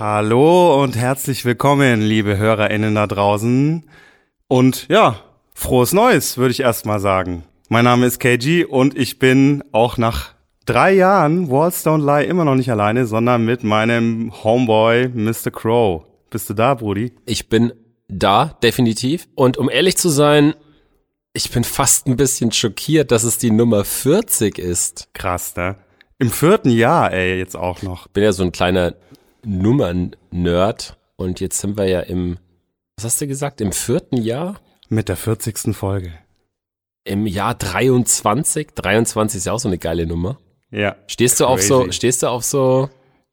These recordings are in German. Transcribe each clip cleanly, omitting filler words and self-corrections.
Hallo und herzlich willkommen, liebe HörerInnen da draußen. Und ja, frohes Neues, würde ich erstmal sagen. Mein Name ist KG und ich bin auch nach 3 Jahren Walls Don't Lie immer noch nicht alleine, sondern mit meinem Homeboy Mr. Crow. Bist du da, Brudi? Ich bin da, definitiv. Und um ehrlich zu sein, ich bin fast ein bisschen schockiert, dass es die Nummer 40 ist. Krass, ne? Im 4. Jahr, ey, jetzt auch noch. Bin ja so ein kleiner Nummern-Nerd und jetzt sind wir ja im, was hast du gesagt, im 4. Jahr? Mit der 40. Folge. Im Jahr 23. 23 ist ja auch so eine geile Nummer. Ja. Stehst du auf so?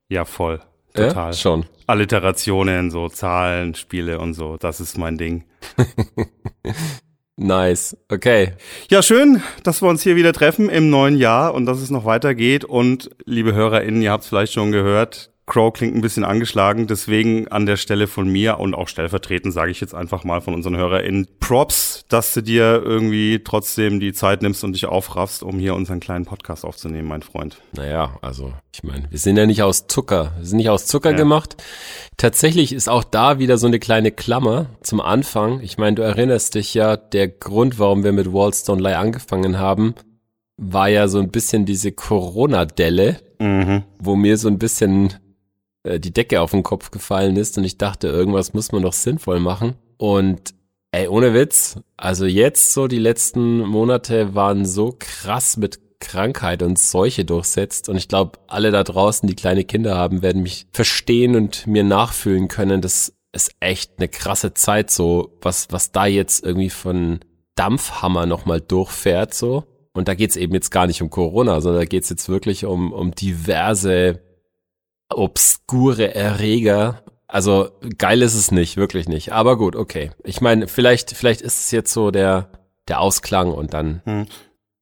Ja, voll. Total. Schon. Alliterationen, so Zahlen, Spiele und so, das ist mein Ding. Nice, okay. Ja, schön, dass wir uns hier wieder treffen im neuen Jahr und dass es noch weitergeht. Und liebe HörerInnen, ihr habt es vielleicht schon gehört, Crow klingt ein bisschen angeschlagen, deswegen an der Stelle von mir und auch stellvertretend sage ich jetzt einfach mal von unseren HörerInnen Props, dass du dir irgendwie trotzdem die Zeit nimmst und dich aufraffst, um hier unseren kleinen Podcast aufzunehmen, mein Freund. Naja, also ich meine, wir sind ja nicht aus Zucker, gemacht. Tatsächlich ist auch da wieder so eine kleine Klammer zum Anfang. Ich meine, du erinnerst dich ja, der Grund, warum wir mit Walls Don't Lie angefangen haben, war ja so ein bisschen diese Corona-Delle, wo mir so ein bisschen die Decke auf den Kopf gefallen ist und ich dachte, irgendwas muss man doch sinnvoll machen. Und ey, ohne Witz, also jetzt so die letzten Monate waren so krass mit Krankheit und Seuche durchsetzt und ich glaube, alle da draußen, die kleine Kinder haben, werden mich verstehen und mir nachfühlen können. Das ist echt eine krasse Zeit so, was da jetzt irgendwie von Dampfhammer nochmal durchfährt so. Und da geht's eben jetzt gar nicht um Corona, sondern da geht's jetzt wirklich um diverse obskure Erreger. Also geil ist es nicht, wirklich nicht. Aber gut, okay. Ich meine, vielleicht ist es jetzt so der Ausklang und dann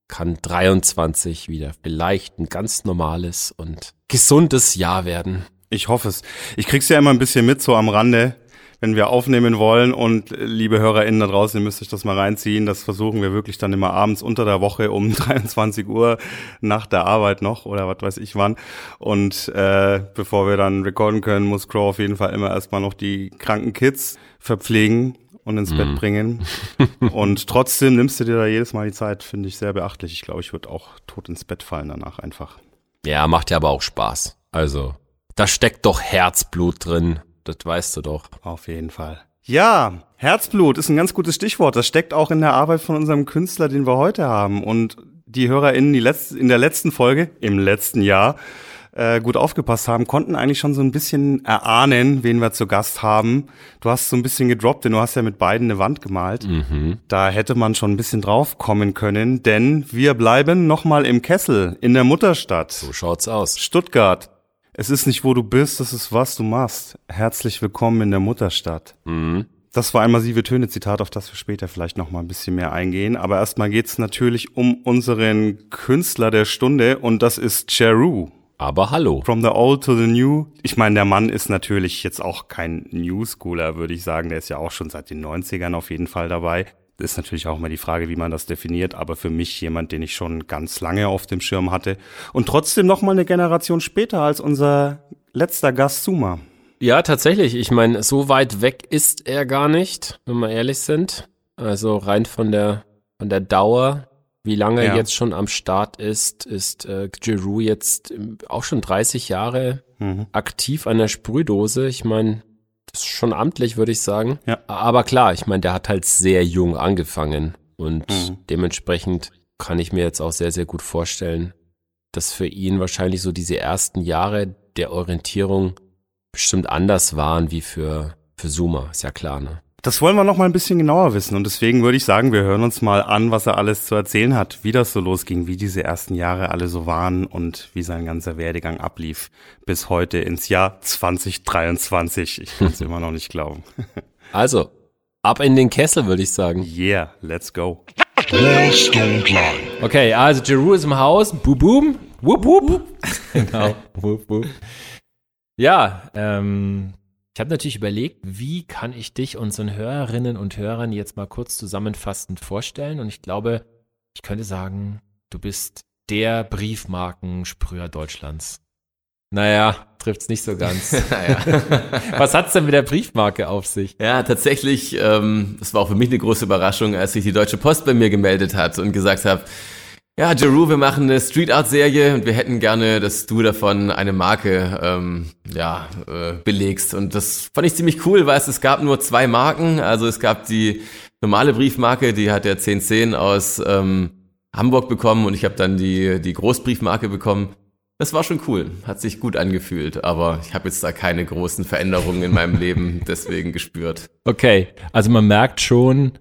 kann 23 wieder vielleicht ein ganz normales und gesundes Jahr werden. Ich hoffe es. Ich krieg's ja immer ein bisschen mit, so am Rande, wenn wir aufnehmen wollen, und liebe HörerInnen da draußen, ihr müsst euch das mal reinziehen, das versuchen wir wirklich dann immer abends unter der Woche um 23 Uhr nach der Arbeit noch oder was weiß ich wann, und bevor wir dann recorden können, muss Crow auf jeden Fall immer erstmal noch die kranken Kids verpflegen und ins Bett bringen und trotzdem nimmst du dir da jedes Mal die Zeit, finde ich sehr beachtlich. Ich glaube, ich würde auch tot ins Bett fallen danach einfach. Ja, macht ja aber auch Spaß, also da steckt doch Herzblut drin. Das weißt du doch. Auf jeden Fall. Ja, Herzblut ist ein ganz gutes Stichwort. Das steckt auch in der Arbeit von unserem Künstler, den wir heute haben. Und die HörerInnen, die in der letzten Folge, im letzten Jahr, gut aufgepasst haben, konnten eigentlich schon so ein bisschen erahnen, wen wir zu Gast haben. Du hast so ein bisschen gedroppt, denn du hast ja mit beiden eine Wand gemalt. Mhm. Da hätte man schon ein bisschen drauf kommen können, denn wir bleiben nochmal im Kessel, in der Mutterstadt. So schaut's aus. Stuttgart. Es ist nicht, wo du bist, es ist, was du machst. Herzlich willkommen in der Mutterstadt. Mhm. Das war ein massive Töne-Zitat, auf das wir später vielleicht noch mal ein bisschen mehr eingehen. Aber erstmal geht's natürlich um unseren Künstler der Stunde und das ist Jeroo. Aber hallo. From the old to the new. Ich meine, der Mann ist natürlich jetzt auch kein New Schooler, würde ich sagen. Der ist ja auch schon seit den 90ern auf jeden Fall dabei. Das ist natürlich auch mal die Frage, wie man das definiert, aber für mich jemand, den ich schon ganz lange auf dem Schirm hatte und trotzdem noch mal eine Generation später als unser letzter Gast Zuma. Ja, tatsächlich. Ich meine, so weit weg ist er gar nicht, wenn wir ehrlich sind. Also rein von der Dauer, wie lange er jetzt schon am Start ist, ist Jeroo jetzt auch schon 30 Jahre aktiv an der Sprühdose. Ich meine, ist schon amtlich, würde ich sagen. Ja. Aber klar, ich meine, der hat halt sehr jung angefangen und dementsprechend kann ich mir jetzt auch sehr, sehr gut vorstellen, dass für ihn wahrscheinlich so diese ersten Jahre der Orientierung bestimmt anders waren wie für Zuma, ist ja klar, ne? Das wollen wir noch mal ein bisschen genauer wissen und deswegen würde ich sagen, wir hören uns mal an, was er alles zu erzählen hat, wie das so losging, wie diese ersten Jahre alle so waren und wie sein ganzer Werdegang ablief bis heute ins Jahr 2023. Ich kann es immer noch nicht glauben. Also, ab in den Kessel, würde ich sagen. Yeah, let's go. Okay, also Jeroo ist im Haus. Boom, boom. Wupp, wupp. Genau. Wupp, wupp. Ja, ich habe natürlich überlegt, wie kann ich dich unseren Hörerinnen und Hörern jetzt mal kurz zusammenfassend vorstellen, und ich glaube, ich könnte sagen, du bist der Briefmarkensprüher Deutschlands. Naja, trifft's nicht so ganz. Was hat's denn mit der Briefmarke auf sich? Ja, tatsächlich, das war auch für mich eine große Überraschung, als sich die Deutsche Post bei mir gemeldet hat und gesagt hat, ja, Jeroo, wir machen eine Street Art Serie und wir hätten gerne, dass du davon eine Marke belegst. Und das fand ich ziemlich cool, weil es gab nur 2 Marken. Also es gab die normale Briefmarke, die hat der 1010 aus Hamburg bekommen, und ich habe dann die Großbriefmarke bekommen. Das war schon cool, hat sich gut angefühlt, aber ich habe jetzt da keine großen Veränderungen in meinem Leben deswegen gespürt. Okay, also man merkt schon,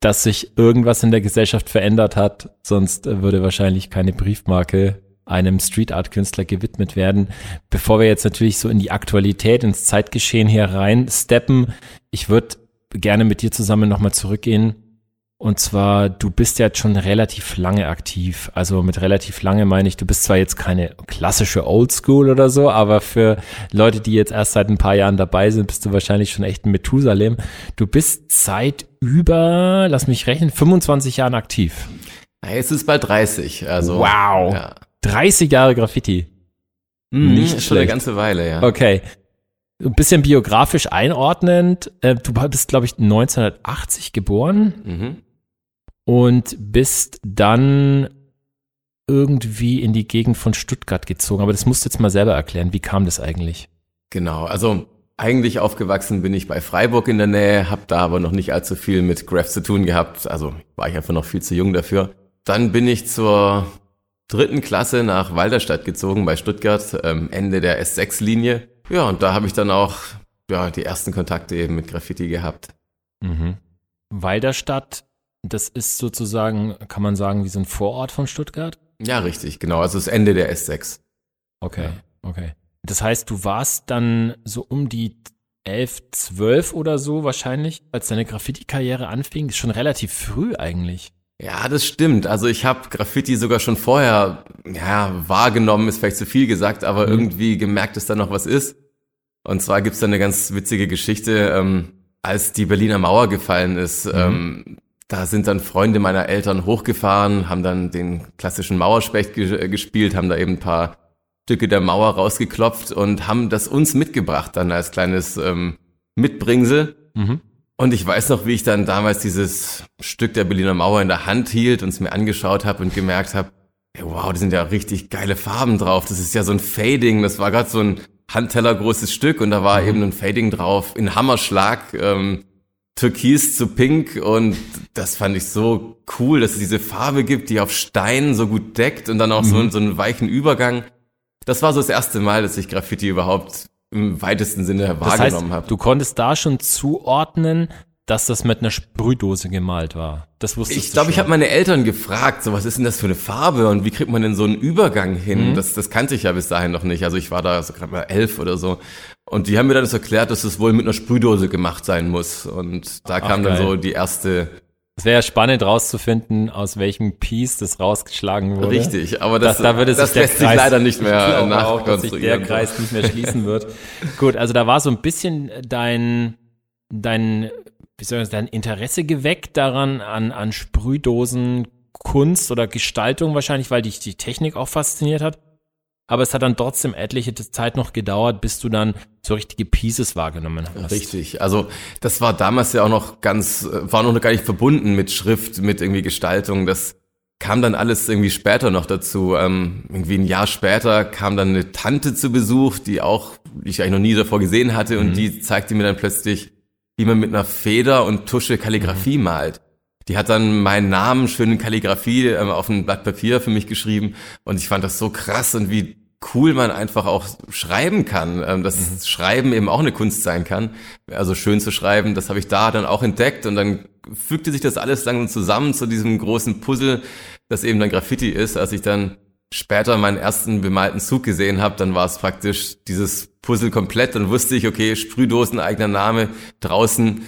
dass sich irgendwas in der Gesellschaft verändert hat, sonst würde wahrscheinlich keine Briefmarke einem Street-Art-Künstler gewidmet werden. Bevor wir jetzt natürlich so in die Aktualität, ins Zeitgeschehen hier reinsteppen, ich würde gerne mit dir zusammen nochmal zurückgehen. Und zwar, du bist ja jetzt schon relativ lange aktiv. Also mit relativ lange meine ich, du bist zwar jetzt keine klassische Oldschool oder so, aber für Leute, die jetzt erst seit ein paar Jahren dabei sind, bist du wahrscheinlich schon echt ein Methusalem. Du bist seit über, lass mich rechnen, 25 Jahren aktiv. Jetzt ist es bald 30. Also, wow, ja. 30 Jahre Graffiti. Nicht schon eine ganze Weile, ja. Okay. Ein bisschen biografisch einordnend, du bist, glaube ich, 1980 geboren, und bist dann irgendwie in die Gegend von Stuttgart gezogen. Aber das musst du jetzt mal selber erklären. Wie kam das eigentlich? Genau, also eigentlich aufgewachsen bin ich bei Freiburg in der Nähe, habe da aber noch nicht allzu viel mit Graph zu tun gehabt. Also war ich einfach noch viel zu jung dafür. Dann bin ich zur 3. Klasse nach Walderstadt gezogen bei Stuttgart, Ende der S6-Linie. Ja, und da habe ich dann auch die ersten Kontakte eben mit Graffiti gehabt. Walderstadt, das ist sozusagen, kann man sagen, wie so ein Vorort von Stuttgart? Ja, richtig, genau. Also das Ende der S6. Okay, ja. Okay. Das heißt, du warst dann so um die 11, 12 oder so wahrscheinlich, als deine Graffiti-Karriere anfing. Ist schon relativ früh eigentlich. Ja, das stimmt. Also ich habe Graffiti sogar schon vorher wahrgenommen, ist vielleicht zu viel gesagt, aber irgendwie gemerkt, dass da noch was ist. Und zwar gibt's da eine ganz witzige Geschichte, als die Berliner Mauer gefallen ist, da sind dann Freunde meiner Eltern hochgefahren, haben dann den klassischen Mauerspecht gespielt, haben da eben ein paar Stücke der Mauer rausgeklopft und haben das uns mitgebracht dann als kleines Mitbringsel. Und ich weiß noch, wie ich dann damals dieses Stück der Berliner Mauer in der Hand hielt und es mir angeschaut habe und gemerkt habe, wow, da sind ja richtig geile Farben drauf. Das ist ja so ein Fading. Das war gerade so ein handtellergroßes Stück und da war eben ein Fading drauf in Hammerschlag, türkis zu pink. Und das fand ich so cool, dass es diese Farbe gibt, die auf Stein so gut deckt und dann auch so einen weichen Übergang. Das war so das erste Mal, dass ich Graffiti überhaupt im weitesten Sinne wahrgenommen habe. Du konntest da schon zuordnen, dass das mit einer Sprühdose gemalt war. Das wusstest du. Ich glaube, ich habe meine Eltern gefragt, so, was ist denn das für eine Farbe und wie kriegt man denn so einen Übergang hin? Das kannte ich ja bis dahin noch nicht. Also ich war da so gerade mal 11 oder so. Und die haben mir dann das erklärt, dass es wohl mit einer Sprühdose gemacht sein muss. Und da kam dann so die erste. Es wäre ja spannend rauszufinden, aus welchem Piece das rausgeschlagen wurde. Richtig, aber das lässt sich leider nicht mehr nachkonstruieren. Dass sich der Kreis nicht mehr schließen wird. Gut, also da war so ein bisschen dein Interesse geweckt daran, an Sprühdosen, Kunst oder Gestaltung wahrscheinlich, weil dich die Technik auch fasziniert hat. Aber es hat dann trotzdem etliche Zeit noch gedauert, bis du dann so richtige Pieces wahrgenommen hast. Richtig, also das war damals ja auch noch gar nicht verbunden mit Schrift, mit irgendwie Gestaltung. Das kam dann alles irgendwie später noch dazu. Irgendwie ein Jahr später kam dann eine Tante zu Besuch, die ich eigentlich noch nie davor gesehen hatte. Und die zeigte mir dann plötzlich, wie man mit einer Feder und Tusche Kalligrafie malt. Die hat dann meinen Namen schön in Kalligrafie auf ein Blatt Papier für mich geschrieben und ich fand das so krass und wie cool man einfach auch schreiben kann, dass Schreiben eben auch eine Kunst sein kann. Also schön zu schreiben, das habe ich da dann auch entdeckt und dann fügte sich das alles langsam zusammen zu diesem großen Puzzle, das eben dann Graffiti ist. Als ich dann später meinen ersten bemalten Zug gesehen habe, dann war es praktisch dieses Puzzle komplett. Dann wusste ich, okay, Sprühdosen, eigener Name, draußen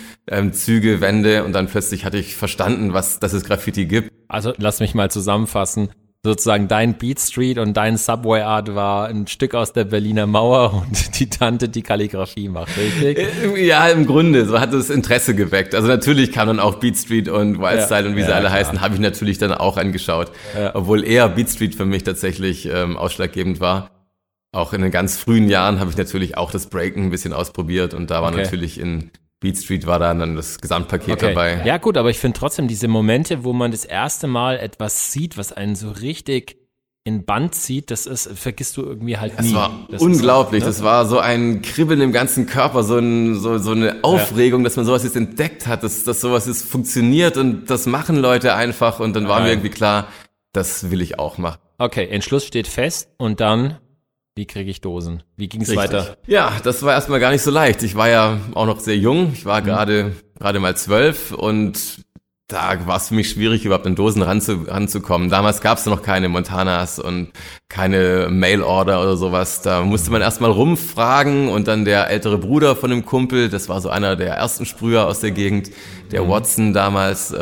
Züge, Wände und dann plötzlich hatte ich verstanden, dass es Graffiti gibt. Also lass mich mal zusammenfassen. Sozusagen dein Beat Street und dein Subway Art war ein Stück aus der Berliner Mauer und die Tante, die Kalligrafie macht, richtig? Ja, im Grunde, so hat das Interesse geweckt. Also natürlich kam dann auch Beat Street und Wildstyle und wie sie alle heißen, habe ich natürlich dann auch angeschaut. Ja. Obwohl eher Beat Street für mich tatsächlich ausschlaggebend war. auch in den ganz frühen Jahren habe ich natürlich auch das Breaken ein bisschen ausprobiert und da war natürlich in Beat Street war dann das Gesamtpaket dabei. Ja gut, aber ich finde trotzdem diese Momente, wo man das erste Mal etwas sieht, was einen so richtig in Band zieht, das ist, vergisst du irgendwie halt nie. Das war unglaublich, das war so ein Kribbeln im ganzen Körper, so eine Aufregung, dass man sowas jetzt entdeckt hat, dass sowas jetzt funktioniert und das machen Leute einfach und dann war mir irgendwie klar, das will ich auch machen. Okay, Entschluss steht fest und dann, wie kriege ich Dosen? Wie ging es weiter? Ja, das war erstmal gar nicht so leicht. Ich war ja auch noch sehr jung, ich war gerade mal 12 und da war es für mich schwierig, überhaupt an Dosen ranzukommen. Damals gab es noch keine Montanas und keine Mail-Order oder sowas. Da musste man erstmal rumfragen und dann der ältere Bruder von einem Kumpel, das war so einer der ersten Sprüher aus der Gegend, der Watson damals,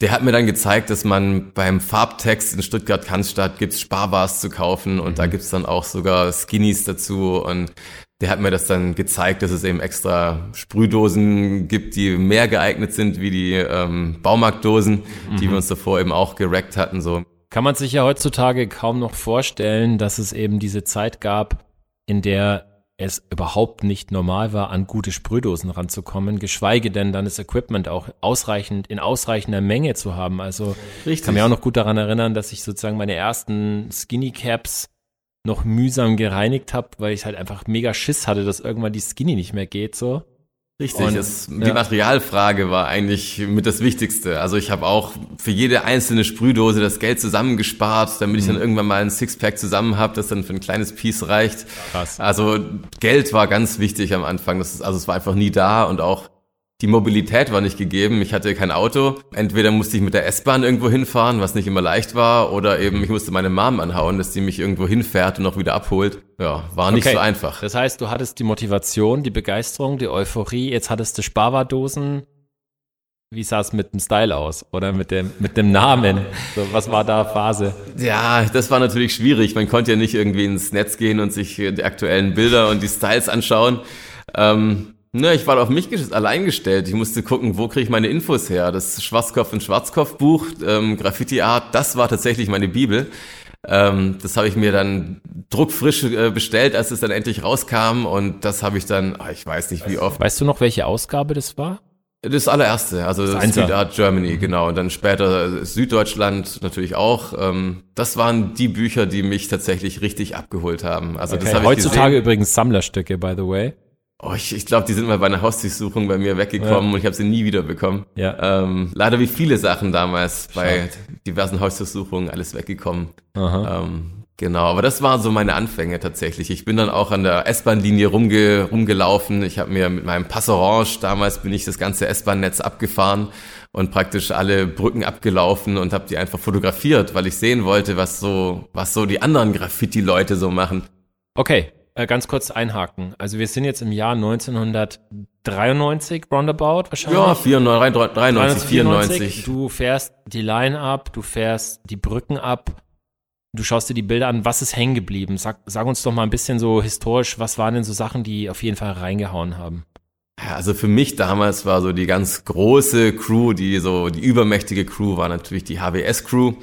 der hat mir dann gezeigt, dass man beim Farbtext in Stuttgart-Cannstatt gibt's Sparwars zu kaufen und da gibt's dann auch sogar Skinnies dazu und der hat mir das dann gezeigt, dass es eben extra Sprühdosen gibt, die mehr geeignet sind wie die Baumarktdosen, die wir uns davor eben auch gerackt hatten. So. Kann man sich ja heutzutage kaum noch vorstellen, dass es eben diese Zeit gab, in der es überhaupt nicht normal war, an gute Sprühdosen ranzukommen, geschweige denn dann das Equipment auch in ausreichender Menge zu haben. Also ich kann mich auch noch gut daran erinnern, dass ich sozusagen meine ersten Skinny Caps noch mühsam gereinigt habe, weil ich halt einfach mega Schiss hatte, dass irgendwann die Skinny nicht mehr geht, so. Richtig, und die Materialfrage war eigentlich mit das Wichtigste. Also ich habe auch für jede einzelne Sprühdose das Geld zusammengespart, damit ich dann irgendwann mal ein Sixpack zusammen habe, das dann für ein kleines Piece reicht. Krass. Also Geld war ganz wichtig am Anfang, es war einfach nie da und auch die Mobilität war nicht gegeben, ich hatte kein Auto. Entweder musste ich mit der S-Bahn irgendwo hinfahren, was nicht immer leicht war, oder eben ich musste meine Mom anhauen, dass die mich irgendwo hinfährt und auch wieder abholt. Ja, war nicht so einfach. Das heißt, du hattest die Motivation, die Begeisterung, die Euphorie, jetzt hattest du Sparwardosen. Wie sah es mit dem Style aus oder mit dem Namen? So, was war da Phase? Ja, das war natürlich schwierig. Man konnte ja nicht irgendwie ins Netz gehen und sich die aktuellen Bilder und die Styles anschauen. Ich war auf mich allein gestellt. Ich musste gucken, wo kriege ich meine Infos her. Das Schwarzkopf und Schwarzkopf Buch, Graffiti Art, das war tatsächlich meine Bibel. Das habe ich mir dann druckfrisch bestellt, als es dann endlich rauskam. Und das habe ich dann, ich weiß nicht wie oft. Weißt du noch, welche Ausgabe das war? Das allererste, also das Street Art Germany, genau. Und dann später Süddeutschland natürlich auch. Das waren die Bücher, die mich tatsächlich richtig abgeholt haben. Also das habe ich heutzutage gesehen. Übrigens Sammlerstücke, by the way. Oh, ich glaube, die sind mal bei einer Hausdurchsuchung bei mir weggekommen und ich habe sie nie wieder bekommen. Ja. Leider wie viele Sachen damals bei diversen Hausdurchsuchungen alles weggekommen. Genau, aber das waren so meine Anfänge tatsächlich. Ich bin dann auch an der S-Bahn-Linie rumgelaufen. Ich habe mir mit meinem Passorange, damals bin ich das ganze S-Bahn-Netz abgefahren und praktisch alle Brücken abgelaufen und habe die einfach fotografiert, weil ich sehen wollte, was so die anderen Graffiti-Leute so machen. Okay. Ganz kurz einhaken. Also wir sind jetzt im Jahr 1993, roundabout wahrscheinlich. Ja, 93, 94. Du fährst die Line ab, du fährst die Brücken ab, du schaust dir die Bilder an. Was ist hängen geblieben? Sag uns doch mal ein bisschen so historisch, was waren denn so Sachen, die auf jeden Fall reingehauen haben? Also für mich damals war so die ganz große Crew, die übermächtige Crew war natürlich die HWS-Crew.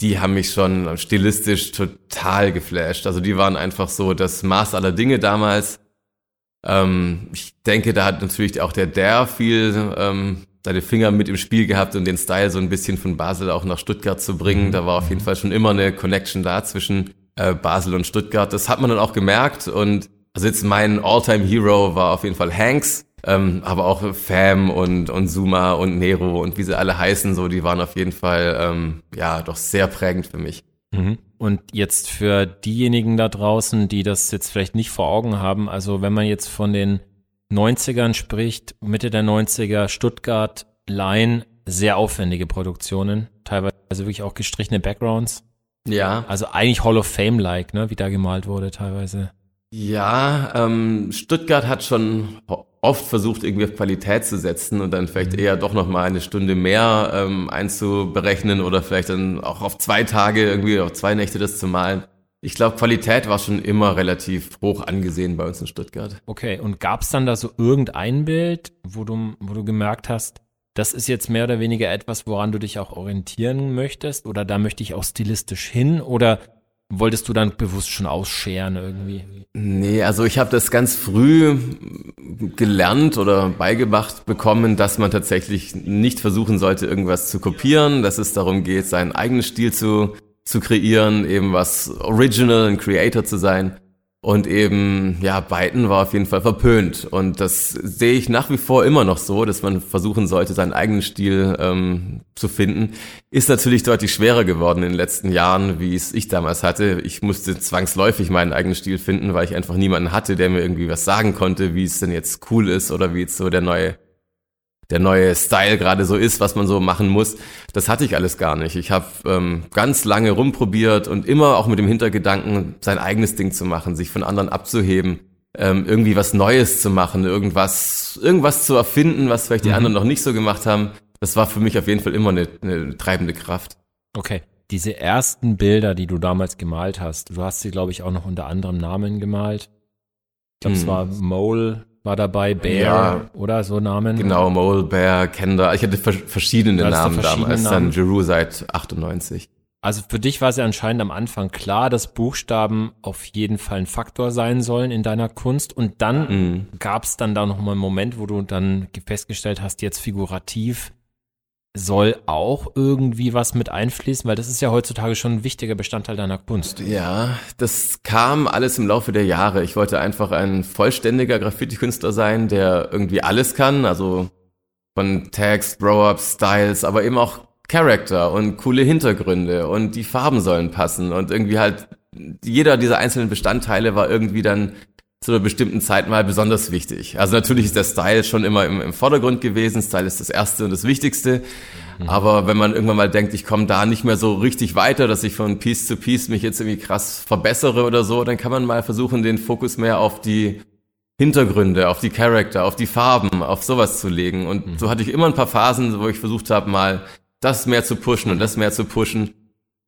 Die haben mich schon stilistisch total geflasht. Also die waren einfach so das Maß aller Dinge damals. Ich denke, da hat natürlich auch der Dare viel seine Finger mit im Spiel gehabt und den Style so ein bisschen von Basel auch nach Stuttgart zu bringen. Da war auf jeden Fall schon immer eine Connection da zwischen Basel und Stuttgart. Das hat man dann auch gemerkt. Und also jetzt mein All-Time-Hero war auf jeden Fall Hanks. Aber auch Fam und Zuma und Nero und wie sie alle heißen, so, die waren auf jeden Fall doch sehr prägend für mich. Und jetzt für diejenigen da draußen, die das jetzt vielleicht nicht vor Augen haben, also wenn man jetzt von den 90ern spricht, Mitte der 90er, Stuttgart, Line, sehr aufwendige Produktionen, teilweise wirklich auch gestrichene Backgrounds. Ja. Also eigentlich Hall of Fame-like, ne, wie da gemalt wurde teilweise. Ja, Stuttgart hat schon oft versucht, irgendwie auf Qualität zu setzen und dann vielleicht eher doch nochmal eine Stunde mehr einzuberechnen oder vielleicht dann auch auf 2 Tage, irgendwie auf 2 Nächte das zu malen. Ich glaube, Qualität war schon immer relativ hoch angesehen bei uns in Stuttgart. Okay, und gab es dann da so irgendein Bild, wo du gemerkt hast, das ist jetzt mehr oder weniger etwas, woran du dich auch orientieren möchtest oder da möchte ich auch stilistisch hin oder wolltest du dann bewusst schon ausscheren irgendwie? Nee, also ich habe das ganz früh gelernt oder beigebracht bekommen, dass man tatsächlich nicht versuchen sollte, irgendwas zu kopieren, dass es darum geht, seinen eigenen Stil zu kreieren, eben was Original und Creator zu sein. Und eben, ja, Biden war auf jeden Fall verpönt. Und das sehe ich nach wie vor immer noch so, dass man versuchen sollte, seinen eigenen Stil zu finden. Ist natürlich deutlich schwerer geworden in den letzten Jahren, wie es ich damals hatte. Ich musste zwangsläufig meinen eigenen Stil finden, weil ich einfach niemanden hatte, der mir irgendwie was sagen konnte, wie es denn jetzt cool ist oder wie jetzt so der neue Style gerade so ist, was man so machen muss. Das hatte ich alles gar nicht. Ich habe ganz lange rumprobiert und immer auch mit dem Hintergedanken, sein eigenes Ding zu machen, sich von anderen abzuheben, irgendwie was Neues zu machen, irgendwas zu erfinden, was vielleicht die anderen noch nicht so gemacht haben. Das war für mich auf jeden Fall immer eine treibende Kraft. Okay, diese ersten Bilder, die du damals gemalt hast, du hast sie, glaube ich, auch noch unter anderem Namen gemalt. Ich glaube, es war Mole, war dabei, Bear, ja, oder so Namen? Genau, Mole, Bear, Kender. Ich hatte verschiedene Namen damals, dann Jeroo seit 98. Also für dich war es ja anscheinend am Anfang klar, dass Buchstaben auf jeden Fall ein Faktor sein sollen in deiner Kunst. Und dann gab es dann da nochmal einen Moment, wo du dann festgestellt hast, jetzt figurativ soll auch irgendwie was mit einfließen, weil das ist ja heutzutage schon ein wichtiger Bestandteil deiner Kunst. Ja, das kam alles im Laufe der Jahre. Ich wollte einfach ein vollständiger Graffiti-Künstler sein, der irgendwie alles kann, also von Tags, Throw-ups, Styles, aber eben auch Charakter und coole Hintergründe und die Farben sollen passen und irgendwie halt jeder dieser einzelnen Bestandteile war irgendwie dann zu einer bestimmten Zeit mal besonders wichtig. Also natürlich ist der Style schon immer im Vordergrund gewesen. Style ist das Erste und das Wichtigste. Mhm. Aber wenn man irgendwann mal denkt, ich komme da nicht mehr so richtig weiter, dass ich von Piece zu Piece mich jetzt irgendwie krass verbessere oder so, dann kann man mal versuchen, den Fokus mehr auf die Hintergründe, auf die Charakter, auf die Farben, auf sowas zu legen. Und so hatte ich immer ein paar Phasen, wo ich versucht habe, mal das mehr zu pushen und das mehr zu pushen.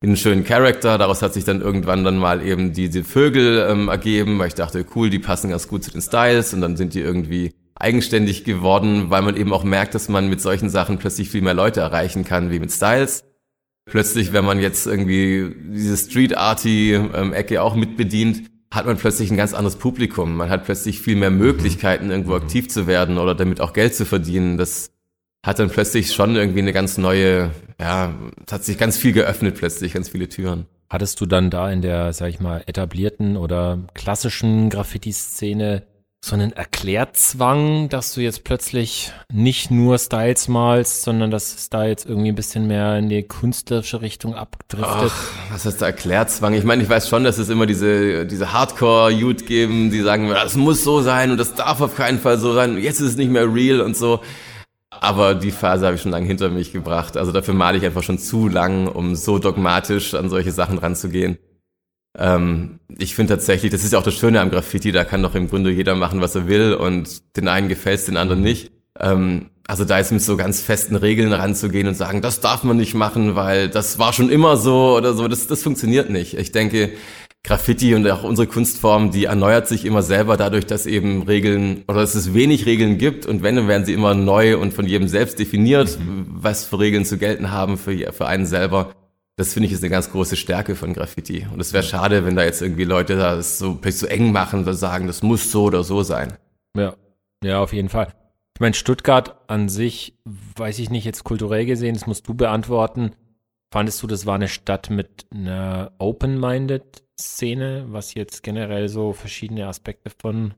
In einen schönen Charakter, daraus hat sich dann irgendwann dann mal eben die Vögel ergeben, weil ich dachte, cool, die passen ganz gut zu den Styles und dann sind die irgendwie eigenständig geworden, weil man eben auch merkt, dass man mit solchen Sachen plötzlich viel mehr Leute erreichen kann, wie mit Styles. Plötzlich, wenn man jetzt irgendwie diese Street-Arty-Ecke auch mitbedient, hat man plötzlich ein ganz anderes Publikum. Man hat plötzlich viel mehr Möglichkeiten, irgendwo aktiv zu werden oder damit auch Geld zu verdienen. Das hat dann plötzlich schon irgendwie eine ganz neue, ja, es hat sich ganz viel geöffnet plötzlich, ganz viele Türen. Hattest du dann da in der, sag ich mal, etablierten oder klassischen Graffiti-Szene so einen Erklärzwang, dass du jetzt plötzlich nicht nur Styles malst, sondern dass Styles irgendwie ein bisschen mehr in die künstlerische Richtung abdriftet? Ach, was heißt der Erklärzwang? Ich meine, ich weiß schon, dass es immer diese Hardcore-Youth geben, die sagen, das muss so sein und das darf auf keinen Fall so sein, jetzt ist es nicht mehr real und so. Aber die Phase habe ich schon lange hinter mich gebracht. Also dafür male ich einfach schon zu lang, um so dogmatisch an solche Sachen ranzugehen. Ich finde tatsächlich, das ist ja auch das Schöne am Graffiti, da kann doch im Grunde jeder machen, was er will und den einen gefällt es, den anderen nicht. Also da jetzt mit so ganz festen Regeln ranzugehen und sagen, das darf man nicht machen, weil das war schon immer so oder so, das funktioniert nicht. Ich denke, Graffiti und auch unsere Kunstform, die erneuert sich immer selber dadurch, dass eben Regeln oder dass es wenig Regeln gibt und wenn, dann werden sie immer neu und von jedem selbst definiert, was für Regeln zu gelten haben für einen selber. Das finde ich ist eine ganz große Stärke von Graffiti und es wäre schade, wenn da jetzt irgendwie Leute das so vielleicht so eng machen oder sagen, das muss so oder so sein. Ja, auf jeden Fall. Ich meine, Stuttgart an sich, weiß ich nicht, jetzt kulturell gesehen, das musst du beantworten. Fandest du, das war eine Stadt mit einer Open-Minded Szene, was jetzt generell so verschiedene Aspekte von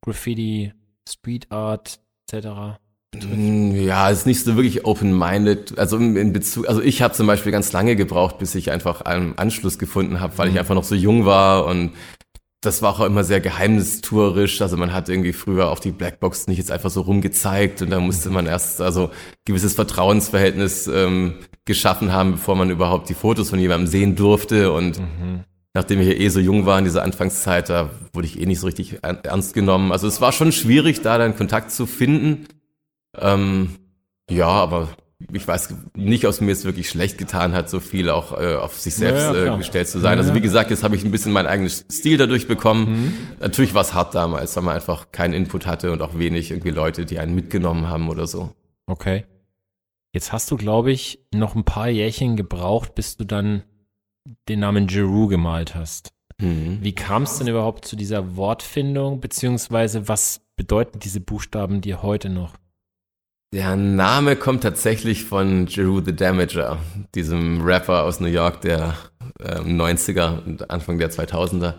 Graffiti, Street Art etc. betrifft? Ja, es ist nicht so wirklich open-minded. Also in Bezug, also ich habe zum Beispiel ganz lange gebraucht, bis ich einfach einen Anschluss gefunden habe, weil ich einfach noch so jung war und das war auch immer sehr geheimnistuerisch. Also man hat irgendwie früher auf die Blackbox nicht jetzt einfach so rumgezeigt und da musste man erst also gewisses Vertrauensverhältnis geschaffen haben, bevor man überhaupt die Fotos von jemandem sehen durfte und nachdem ich ja so jung war in dieser Anfangszeit, da wurde ich nicht so richtig ernst genommen. Also es war schon schwierig, da dann Kontakt zu finden. Ja, aber ich weiß nicht, ob es mir jetzt wirklich schlecht getan hat, so viel auch auf sich selbst gestellt zu sein. Also wie gesagt, jetzt habe ich ein bisschen meinen eigenen Stil dadurch bekommen. Natürlich war es hart damals, weil man einfach keinen Input hatte und auch wenig irgendwie Leute, die einen mitgenommen haben oder so. Okay. Jetzt hast du, glaube ich, noch ein paar Jährchen gebraucht, bis du dann den Namen Jeroo gemalt hast. Mhm. Wie kam es denn überhaupt zu dieser Wortfindung, beziehungsweise was bedeuten diese Buchstaben dir heute noch? Der Name kommt tatsächlich von Jeru the Damager, diesem Rapper aus New York der 90er und Anfang der 2000er.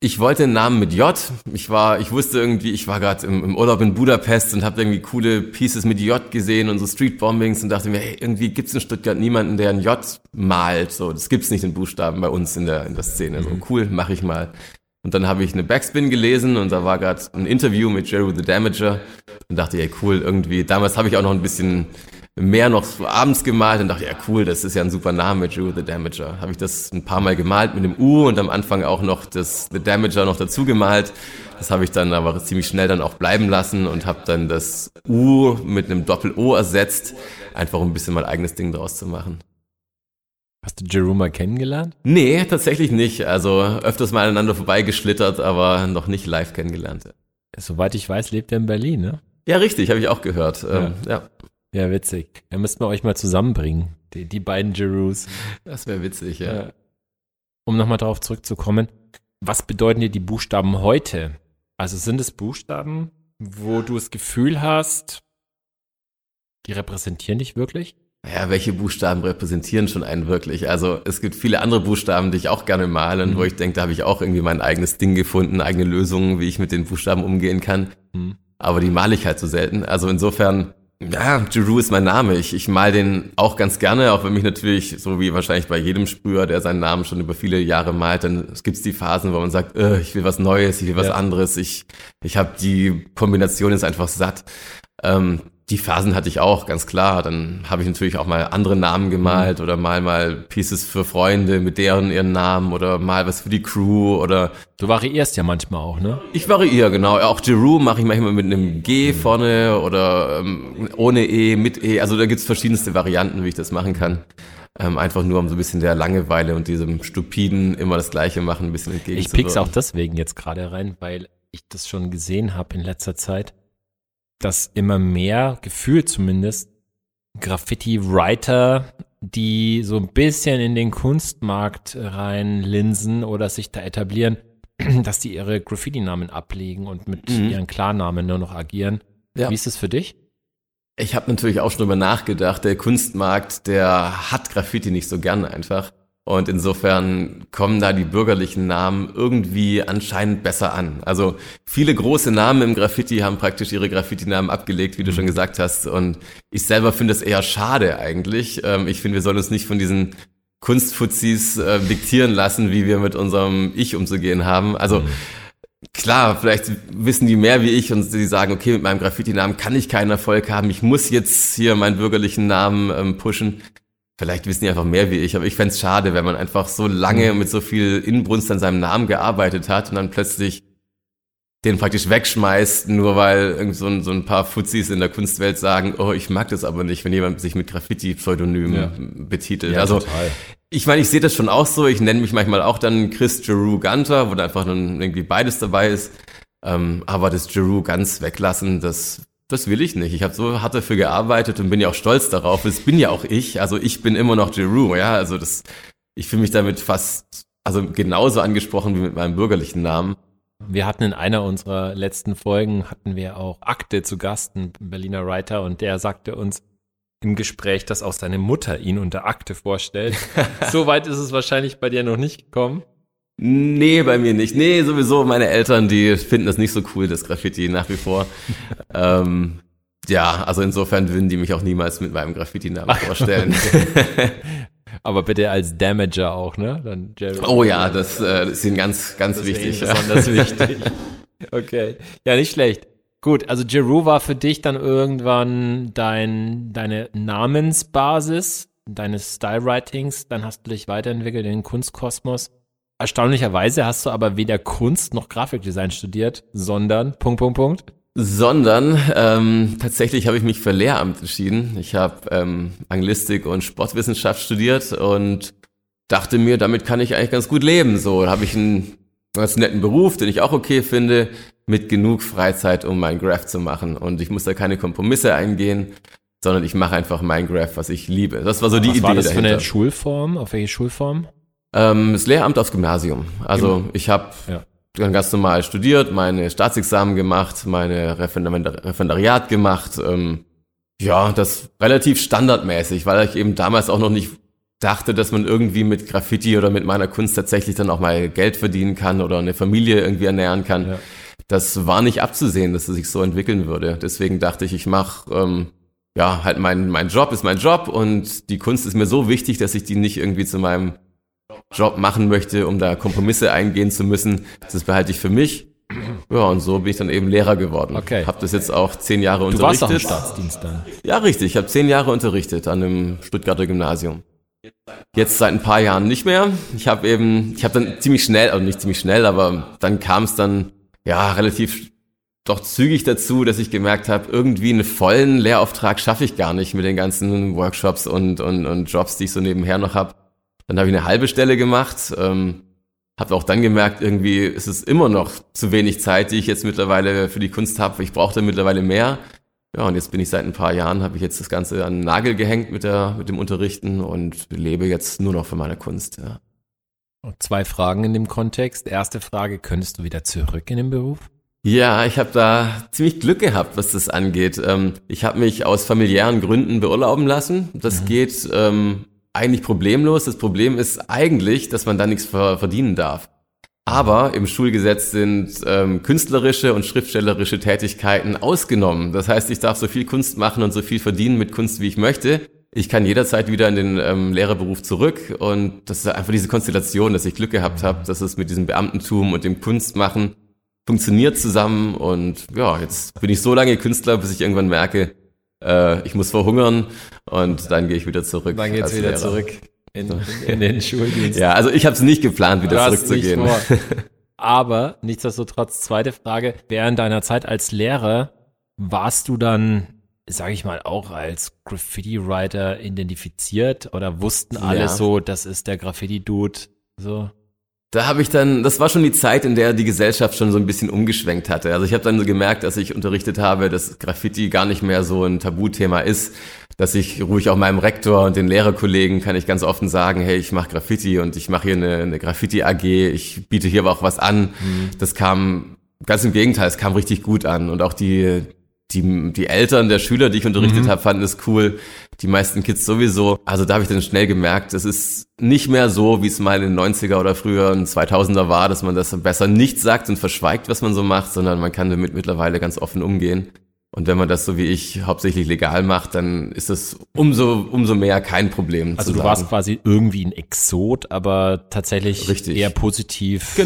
Ich wollte einen Namen mit J. Ich war gerade im Urlaub in Budapest und habe irgendwie coole Pieces mit J gesehen und so Streetbombings und dachte mir, hey, irgendwie gibt's in Stuttgart niemanden, der ein J malt. So, das gibt's nicht in Buchstaben bei uns in der Szene. So, cool, mache ich mal. Und dann habe ich eine Backspin gelesen und da war gerade ein Interview mit Jeru the Damager und dachte, ja cool, irgendwie, damals habe ich auch noch ein bisschen mehr noch so abends gemalt und dachte, ja cool, das ist ja ein super Name, Jeru the Damager. Habe ich das ein paar Mal gemalt mit dem U und am Anfang auch noch das The Damager noch dazu gemalt. Das habe ich dann aber ziemlich schnell dann auch bleiben lassen und habe dann das U mit einem Doppel-O ersetzt, einfach um ein bisschen mein eigenes Ding draus zu machen. Hast du Jeru mal kennengelernt? Nee, tatsächlich nicht. Also öfters mal aneinander vorbeigeschlittert, aber noch nicht live kennengelernt. Soweit ich weiß, lebt er in Berlin, ne? Ja, richtig, habe ich auch gehört. Ja, ja witzig. Da müssten wir euch mal zusammenbringen, die beiden Jerus. Das wäre witzig, ja. Um nochmal darauf zurückzukommen, was bedeuten dir die Buchstaben heute? Also sind es Buchstaben, wo du das Gefühl hast, die repräsentieren dich wirklich? Ja, welche Buchstaben repräsentieren schon einen wirklich? Also es gibt viele andere Buchstaben, die ich auch gerne male und wo ich denke, da habe ich auch irgendwie mein eigenes Ding gefunden, eigene Lösungen, wie ich mit den Buchstaben umgehen kann. Mhm. Aber die male ich halt so selten. Also insofern, ja, Jeroo ist mein Name. Ich male den auch ganz gerne, auch wenn mich natürlich, so wie wahrscheinlich bei jedem Sprüher, der seinen Namen schon über viele Jahre malt, dann gibt's die Phasen, wo man sagt, ich will was Neues, ich will was anderes, ich habe die Kombination jetzt einfach satt. Die Phasen hatte ich auch, ganz klar. Dann habe ich natürlich auch mal andere Namen gemalt oder mal Pieces für Freunde mit deren ihren Namen oder mal was für die Crew oder... Du variierst ja manchmal auch, ne? Ich variiere, genau. Auch Jeroo mache ich manchmal mit einem G vorne oder ohne E, mit E. Also da gibt's verschiedenste Varianten, wie ich das machen kann. Einfach nur, um so ein bisschen der Langeweile und diesem stupiden immer das Gleiche machen ein bisschen entgegenzuwirken. Ich pick's auch deswegen jetzt gerade rein, weil ich das schon gesehen habe in letzter Zeit, dass immer mehr, gefühlt zumindest, Graffiti-Writer, die so ein bisschen in den Kunstmarkt reinlinsen oder sich da etablieren, dass die ihre Graffiti-Namen ablegen und mit ihren Klarnamen nur noch agieren. Ja. Wie ist das für dich? Ich habe natürlich auch schon darüber nachgedacht. Der Kunstmarkt, der hat Graffiti nicht so gern einfach. Und insofern kommen da die bürgerlichen Namen irgendwie anscheinend besser an. Also viele große Namen im Graffiti haben praktisch ihre Graffiti-Namen abgelegt, wie du schon gesagt hast. Und ich selber finde es eher schade eigentlich. Ich finde, wir sollen uns nicht von diesen Kunstfuzis diktieren lassen, wie wir mit unserem Ich umzugehen haben. Also klar, vielleicht wissen die mehr wie ich und die sagen, okay, mit meinem Graffiti-Namen kann ich keinen Erfolg haben. Ich muss jetzt hier meinen bürgerlichen Namen pushen. Vielleicht wissen die einfach mehr wie ich, aber ich fänd's schade, wenn man einfach so lange mit so viel Inbrunst an seinem Namen gearbeitet hat und dann plötzlich den praktisch wegschmeißt, nur weil irgend so ein paar Fuzis in der Kunstwelt sagen, oh, ich mag das aber nicht, wenn jemand sich mit Graffiti-Pseudonym betitelt. Ja, also total. Ich meine, ich sehe das schon auch so, ich nenne mich manchmal auch dann Chris Jeroo Gunter, wo da einfach dann irgendwie beides dabei ist, aber das Jeroo ganz weglassen, das will ich nicht. Ich habe so hart dafür gearbeitet und bin ja auch stolz darauf. Es bin ja auch ich. Also ich bin immer noch Jeroo, ja. Also ich fühle mich damit fast, also genauso angesprochen wie mit meinem bürgerlichen Namen. Wir hatten in einer unserer letzten Folgen, hatten wir auch Akte zu Gast, einen Berliner Writer, und der sagte uns im Gespräch, dass auch seine Mutter ihn unter Akte vorstellt. So weit ist es wahrscheinlich bei dir noch nicht gekommen. Nee, bei mir nicht. Nee, sowieso meine Eltern, die finden das nicht so cool, das Graffiti nach wie vor. Ja, also insofern würden die mich auch niemals mit meinem Graffiti-Namen vorstellen. Aber bitte als Damager auch, ne? Dann Jerry. Oh ja, das ist ihnen ganz, ganz wichtig. Besonders wichtig. Okay, ja, nicht schlecht. Gut, also Jeroo war für dich dann irgendwann deine Namensbasis, deines Style-Writings. Dann hast du dich weiterentwickelt in den Kunstkosmos. Erstaunlicherweise hast du aber weder Kunst noch Grafikdesign studiert, sondern tatsächlich habe ich mich für Lehramt entschieden. Ich habe Anglistik und Sportwissenschaft studiert und dachte mir, damit kann ich eigentlich ganz gut leben. So habe ich einen ganz netten Beruf, den ich auch okay finde, mit genug Freizeit, um mein Graph zu machen. Und ich muss da keine Kompromisse eingehen. sondern ich mache einfach Minecraft, was ich liebe. Das war so die Idee dahinter. Was war das für eine Schulform? Auf welche Schulform? Das Lehramt aufs Gymnasium. Also ich habe dann ganz normal studiert, meine Staatsexamen gemacht, meine Referendariat gemacht. Das relativ standardmäßig, weil ich eben damals auch noch nicht dachte, dass man irgendwie mit Graffiti oder mit meiner Kunst tatsächlich dann auch mal Geld verdienen kann oder eine Familie irgendwie ernähren kann. Ja. Das war nicht abzusehen, dass es sich so entwickeln würde. Deswegen dachte ich, ich mache halt mein Job ist mein Job und die Kunst ist mir so wichtig, dass ich die nicht irgendwie zu meinem Job machen möchte, um da Kompromisse eingehen zu müssen. Das behalte ich für mich. Ja, und so bin ich dann eben Lehrer geworden. Okay. Hab das jetzt auch 10 Jahre unterrichtet. Du warst auch im Staatsdienst dann. Ja, richtig. Ich habe 10 Jahre unterrichtet an einem Stuttgarter Gymnasium. Jetzt seit ein paar Jahren nicht mehr. Ich habe dann aber dann kam es dann relativ doch zügig dazu, dass ich gemerkt habe, irgendwie einen vollen Lehrauftrag schaffe ich gar nicht mit den ganzen Workshops und Jobs, die ich so nebenher noch habe. Dann habe ich eine halbe Stelle gemacht, habe auch dann gemerkt, irgendwie ist es immer noch zu wenig Zeit, die ich jetzt mittlerweile für die Kunst habe. Ich brauche da mittlerweile mehr. Ja, und jetzt bin ich seit ein paar Jahren, habe ich jetzt das Ganze an den Nagel gehängt mit dem Unterrichten und lebe jetzt nur noch von meiner Kunst. Ja. 2 Fragen in dem Kontext. Erste Frage, könntest du wieder zurück in den Beruf? Ja, ich habe da ziemlich Glück gehabt, was das angeht. Ich habe mich aus familiären Gründen beurlauben lassen. Das geht eigentlich problemlos. Das Problem ist eigentlich, dass man da nichts verdienen darf. Aber im Schulgesetz sind künstlerische und schriftstellerische Tätigkeiten ausgenommen. Das heißt, ich darf so viel Kunst machen und so viel verdienen mit Kunst, wie ich möchte. Ich kann jederzeit wieder in den Lehrerberuf zurück und das ist einfach diese Konstellation, dass ich Glück gehabt habe, dass es mit diesem Beamtentum und dem Kunstmachen funktioniert zusammen und ja, jetzt bin ich so lange Künstler, bis ich irgendwann merke, ich muss verhungern und dann gehe ich wieder zurück. Dann geht's wieder zurück in den Schuldienst. Ja, also ich habe es nicht geplant, wieder zurückzugehen. Aber nichtsdestotrotz, zweite Frage, während deiner Zeit als Lehrer warst du dann, sage ich mal, auch als Graffiti-Writer identifiziert oder wussten alle so, das ist der Graffiti-Dude, so? Da habe ich dann, das war schon die Zeit, in der die Gesellschaft schon so ein bisschen umgeschwenkt hatte. Also ich habe dann so gemerkt, als ich unterrichtet habe, dass Graffiti gar nicht mehr so ein Tabuthema ist, dass ich ruhig auch meinem Rektor und den Lehrerkollegen kann ich ganz offen sagen, hey, ich mache Graffiti und ich mache hier eine Graffiti-AG, ich biete hier aber auch was an. Das kam, ganz im Gegenteil, es kam richtig gut an und auch die Eltern der Schüler, die ich unterrichtet habe, fanden es cool. Die meisten Kids sowieso. Also da habe ich dann schnell gemerkt, es ist nicht mehr so, wie es mal in den 90er oder früher in 2000er war, dass man das besser nicht sagt und verschweigt, was man so macht, sondern man kann damit mittlerweile ganz offen umgehen. Und wenn man das so wie ich hauptsächlich legal macht, dann ist das umso mehr kein Problem. Also du warst quasi irgendwie ein Exot, aber tatsächlich eher positiv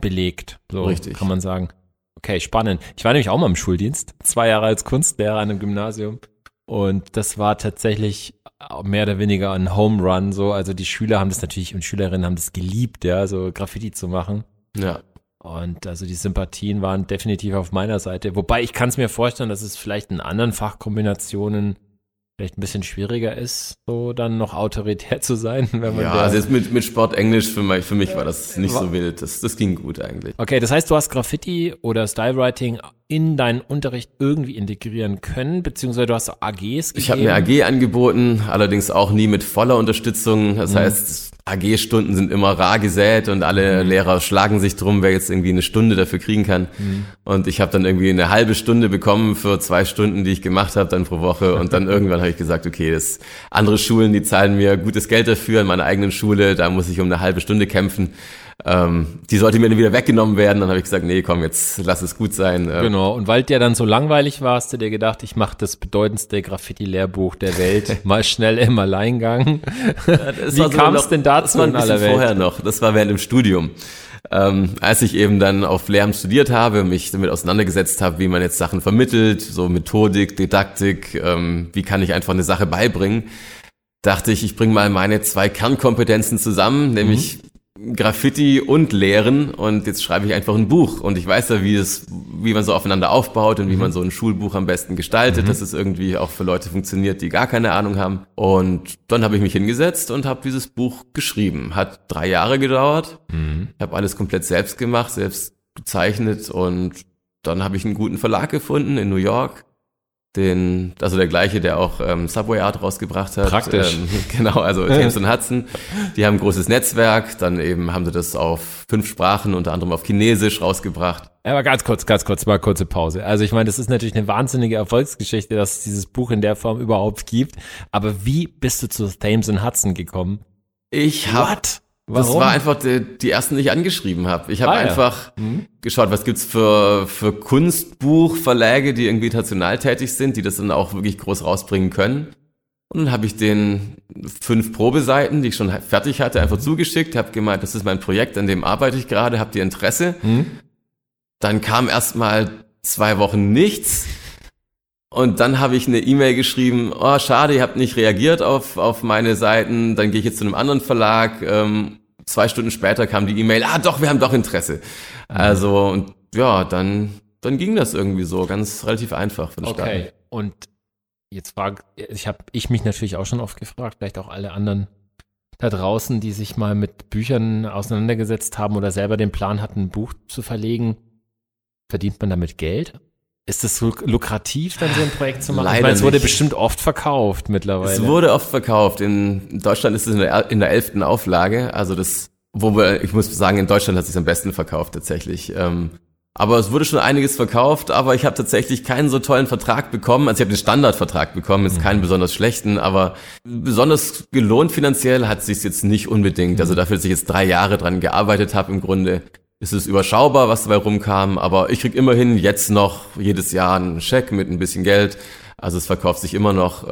belegt. So kann man sagen. Okay, spannend. Ich war nämlich auch mal im Schuldienst, 2 Jahre als Kunstlehrer an einem Gymnasium und das war tatsächlich mehr oder weniger ein Home Run, so, also die Schüler haben das natürlich und Schülerinnen haben das geliebt, ja, so Graffiti zu machen. Ja. Und also die Sympathien waren definitiv auf meiner Seite, wobei ich kann es mir vorstellen, dass es vielleicht in anderen Fachkombinationen vielleicht ein bisschen schwieriger ist, so dann noch autoritär zu sein. Wenn man also jetzt mit Sport Englisch, für mich war das nicht so wild. Das ging gut eigentlich. Okay, das heißt, du hast Graffiti oder Stylewriting in deinen Unterricht irgendwie integrieren können, beziehungsweise du hast AGs gegeben. Ich habe eine AG angeboten, allerdings auch nie mit voller Unterstützung. Das heißt, AG-Stunden sind immer rar gesät und alle Lehrer schlagen sich drum, wer jetzt irgendwie eine Stunde dafür kriegen kann. Und ich habe dann irgendwie eine halbe Stunde bekommen für 2 Stunden, die ich gemacht habe dann pro Woche. Und dann irgendwann habe ich gesagt, okay, das andere Schulen, die zahlen mir gutes Geld dafür. In meiner eigenen Schule, da muss ich um eine halbe Stunde kämpfen. Die sollte mir dann wieder weggenommen werden. Dann habe ich gesagt, nee, komm, jetzt lass es gut sein. Genau, und weil dir dann so langweilig war, hast du dir gedacht, ich mache das bedeutendste Graffiti-Lehrbuch der Welt mal schnell im Alleingang. Wie kam es denn dazu in aller Welt? Das war ein bisschen vorher noch, das war während dem Studium. Als ich eben dann auf Lehramt studiert habe, mich damit auseinandergesetzt habe, wie man jetzt Sachen vermittelt, so Methodik, Didaktik, wie kann ich einfach eine Sache beibringen, dachte ich, ich bringe mal meine 2 Kernkompetenzen zusammen, nämlich Graffiti und Lehren und jetzt schreibe ich einfach ein Buch und ich weiß ja, wie man so aufeinander aufbaut und wie man so ein Schulbuch am besten gestaltet, dass es irgendwie auch für Leute funktioniert, die gar keine Ahnung haben. Und dann habe ich mich hingesetzt und habe dieses Buch geschrieben. Hat 3 Jahre gedauert. Ich habe alles komplett selbst gemacht, selbst gezeichnet und dann habe ich einen guten Verlag gefunden in New York also der gleiche, der auch Subway Art rausgebracht hat. Praktisch. Genau, also James und Hudson, die haben ein großes Netzwerk, dann eben haben sie das auf 5 Sprachen, unter anderem auf Chinesisch rausgebracht. Aber ganz kurz, mal kurze Pause. Also ich meine, das ist natürlich eine wahnsinnige Erfolgsgeschichte, dass es dieses Buch in der Form überhaupt gibt. Aber wie bist du zu James und Hudson gekommen? Das war einfach die ersten, die ich angeschrieben habe. Ich habe einfach geschaut, was gibt's für Kunstbuchverlage, die irgendwie international tätig sind, die das dann auch wirklich groß rausbringen können. Und dann habe ich den 5 Probeseiten, die ich schon fertig hatte, einfach zugeschickt, habe gemeint, das ist mein Projekt, an dem arbeite ich gerade, habt ihr Interesse? Dann kam erstmal 2 Wochen nichts. Und dann habe ich eine E-Mail geschrieben, oh schade, ihr habt nicht reagiert auf meine Seiten, dann gehe ich jetzt zu einem anderen Verlag. 2 Stunden später kam die E-Mail, doch, wir haben doch Interesse. Also, und ja, dann ging das irgendwie so, ganz relativ einfach von der Start. Okay, und jetzt habe ich mich natürlich auch schon oft gefragt, vielleicht auch alle anderen da draußen, die sich mal mit Büchern auseinandergesetzt haben oder selber den Plan hatten, ein Buch zu verlegen, verdient man damit Geld? Ist das lukrativ, dann so ein Projekt zu machen? Leider ich meine, es wurde bestimmt oft verkauft mittlerweile. Es wurde oft verkauft. In Deutschland ist es in der 11. Auflage. Also ich muss sagen, in Deutschland hat es sich am besten verkauft tatsächlich. Aber es wurde schon einiges verkauft, aber ich habe tatsächlich keinen so tollen Vertrag bekommen. Also ich habe den Standardvertrag bekommen, jetzt keinen besonders schlechten, aber besonders gelohnt finanziell hat es sich jetzt nicht unbedingt. Also dafür, dass ich jetzt 3 Jahre dran gearbeitet habe im Grunde, es ist überschaubar, was dabei rumkam, aber ich krieg immerhin jetzt noch jedes Jahr einen Scheck mit ein bisschen Geld. Also es verkauft sich immer noch.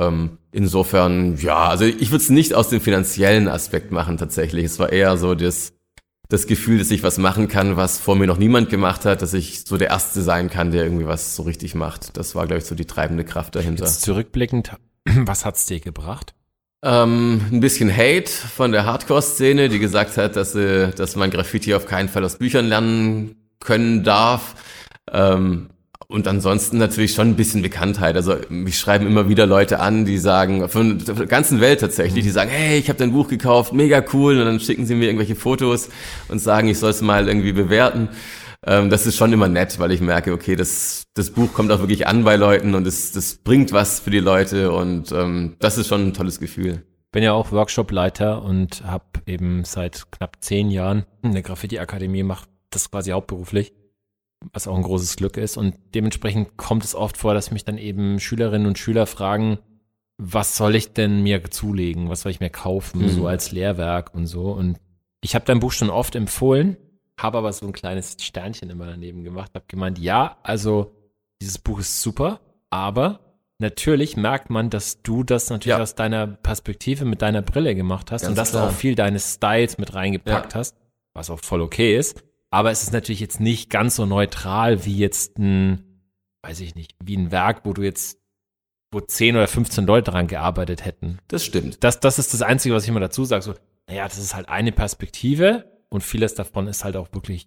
Insofern, ja, also ich würde es nicht aus dem finanziellen Aspekt machen tatsächlich. Es war eher so das Gefühl, dass ich was machen kann, was vor mir noch niemand gemacht hat, dass ich so der Erste sein kann, der irgendwie was so richtig macht. Das war, glaube ich, so die treibende Kraft dahinter. Jetzt zurückblickend, was hat's dir gebracht? Ein bisschen Hate von der Hardcore-Szene, die gesagt hat, dass man Graffiti auf keinen Fall aus Büchern lernen können darf. Und ansonsten natürlich schon ein bisschen Bekanntheit. Also mich schreiben immer wieder Leute an, die sagen, von der ganzen Welt tatsächlich, die sagen, hey, ich habe dein Buch gekauft, mega cool. Und dann schicken sie mir irgendwelche Fotos und sagen, ich soll es mal irgendwie bewerten. Das ist schon immer nett, weil ich merke, okay, das Buch kommt auch wirklich an bei Leuten und das bringt was für die Leute und das ist schon ein tolles Gefühl. Bin ja auch Workshopleiter und habe eben seit knapp 10 Jahren eine Graffiti-Akademie, mache das quasi hauptberuflich, was auch ein großes Glück ist. Und dementsprechend kommt es oft vor, dass mich dann eben Schülerinnen und Schüler fragen, was soll ich denn mir zulegen, was soll ich mir kaufen, so als Lehrwerk und so. Und ich habe dein Buch schon oft empfohlen. Habe aber so ein kleines Sternchen immer daneben gemacht, habe gemeint, ja, also dieses Buch ist super, aber natürlich merkt man, dass du das natürlich aus deiner Perspektive mit deiner Brille gemacht hast und dass du auch viel deines Styles mit reingepackt hast, was auch voll okay ist, aber es ist natürlich jetzt nicht ganz so neutral wie jetzt ein Werk, wo 10 oder 15 Leute dran gearbeitet hätten. Das stimmt. Das ist das Einzige, was ich immer dazu sage, so, naja, das ist halt eine Perspektive. Und vieles davon ist halt auch wirklich,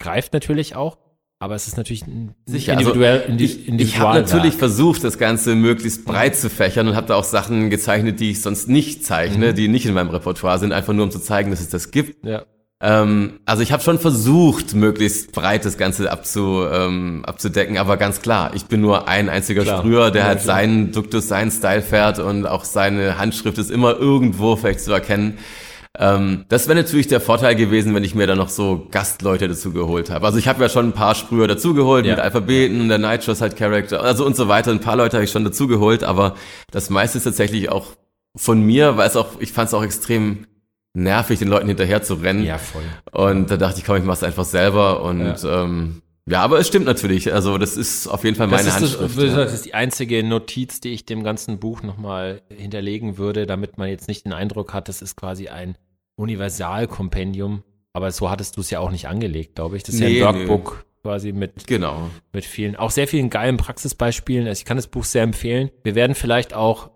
greift natürlich auch, aber es ist natürlich individuell. Ich habe natürlich versucht, das Ganze möglichst breit zu fächern und habe da auch Sachen gezeichnet, die ich sonst nicht zeichne, die nicht in meinem Repertoire sind, einfach nur um zu zeigen, dass es das gibt. Ja. Also ich habe schon versucht, möglichst breit das Ganze abzudecken, aber ganz klar, ich bin nur ein einziger Sprüher, der halt seinen Duktus, seinen Style fährt und auch seine Handschrift ist immer irgendwo vielleicht zu erkennen. Das wäre natürlich der Vorteil gewesen, wenn ich mir da noch so Gastleute dazu geholt habe. Also ich habe ja schon ein paar Sprüher dazu geholt mit Alphabeten, der Nightshots halt Character, also und so weiter. Ein paar Leute habe ich schon dazu geholt, aber das meiste ist tatsächlich auch von mir, weil ich fand es auch extrem nervig, den Leuten hinterher zu rennen. Ja, voll. Und da dachte ich, komm, ich mach's einfach selber und aber es stimmt natürlich. Also das ist auf jeden Fall meine Handschrift. Das ist die einzige Notiz, die ich dem ganzen Buch nochmal hinterlegen würde, damit man jetzt nicht den Eindruck hat, das ist quasi ein Universalkompendium. Aber so hattest du es ja auch nicht angelegt, glaube ich. Das ist ja ein Workbook quasi mit vielen, auch sehr vielen geilen Praxisbeispielen. Also ich kann das Buch sehr empfehlen. Wir werden vielleicht auch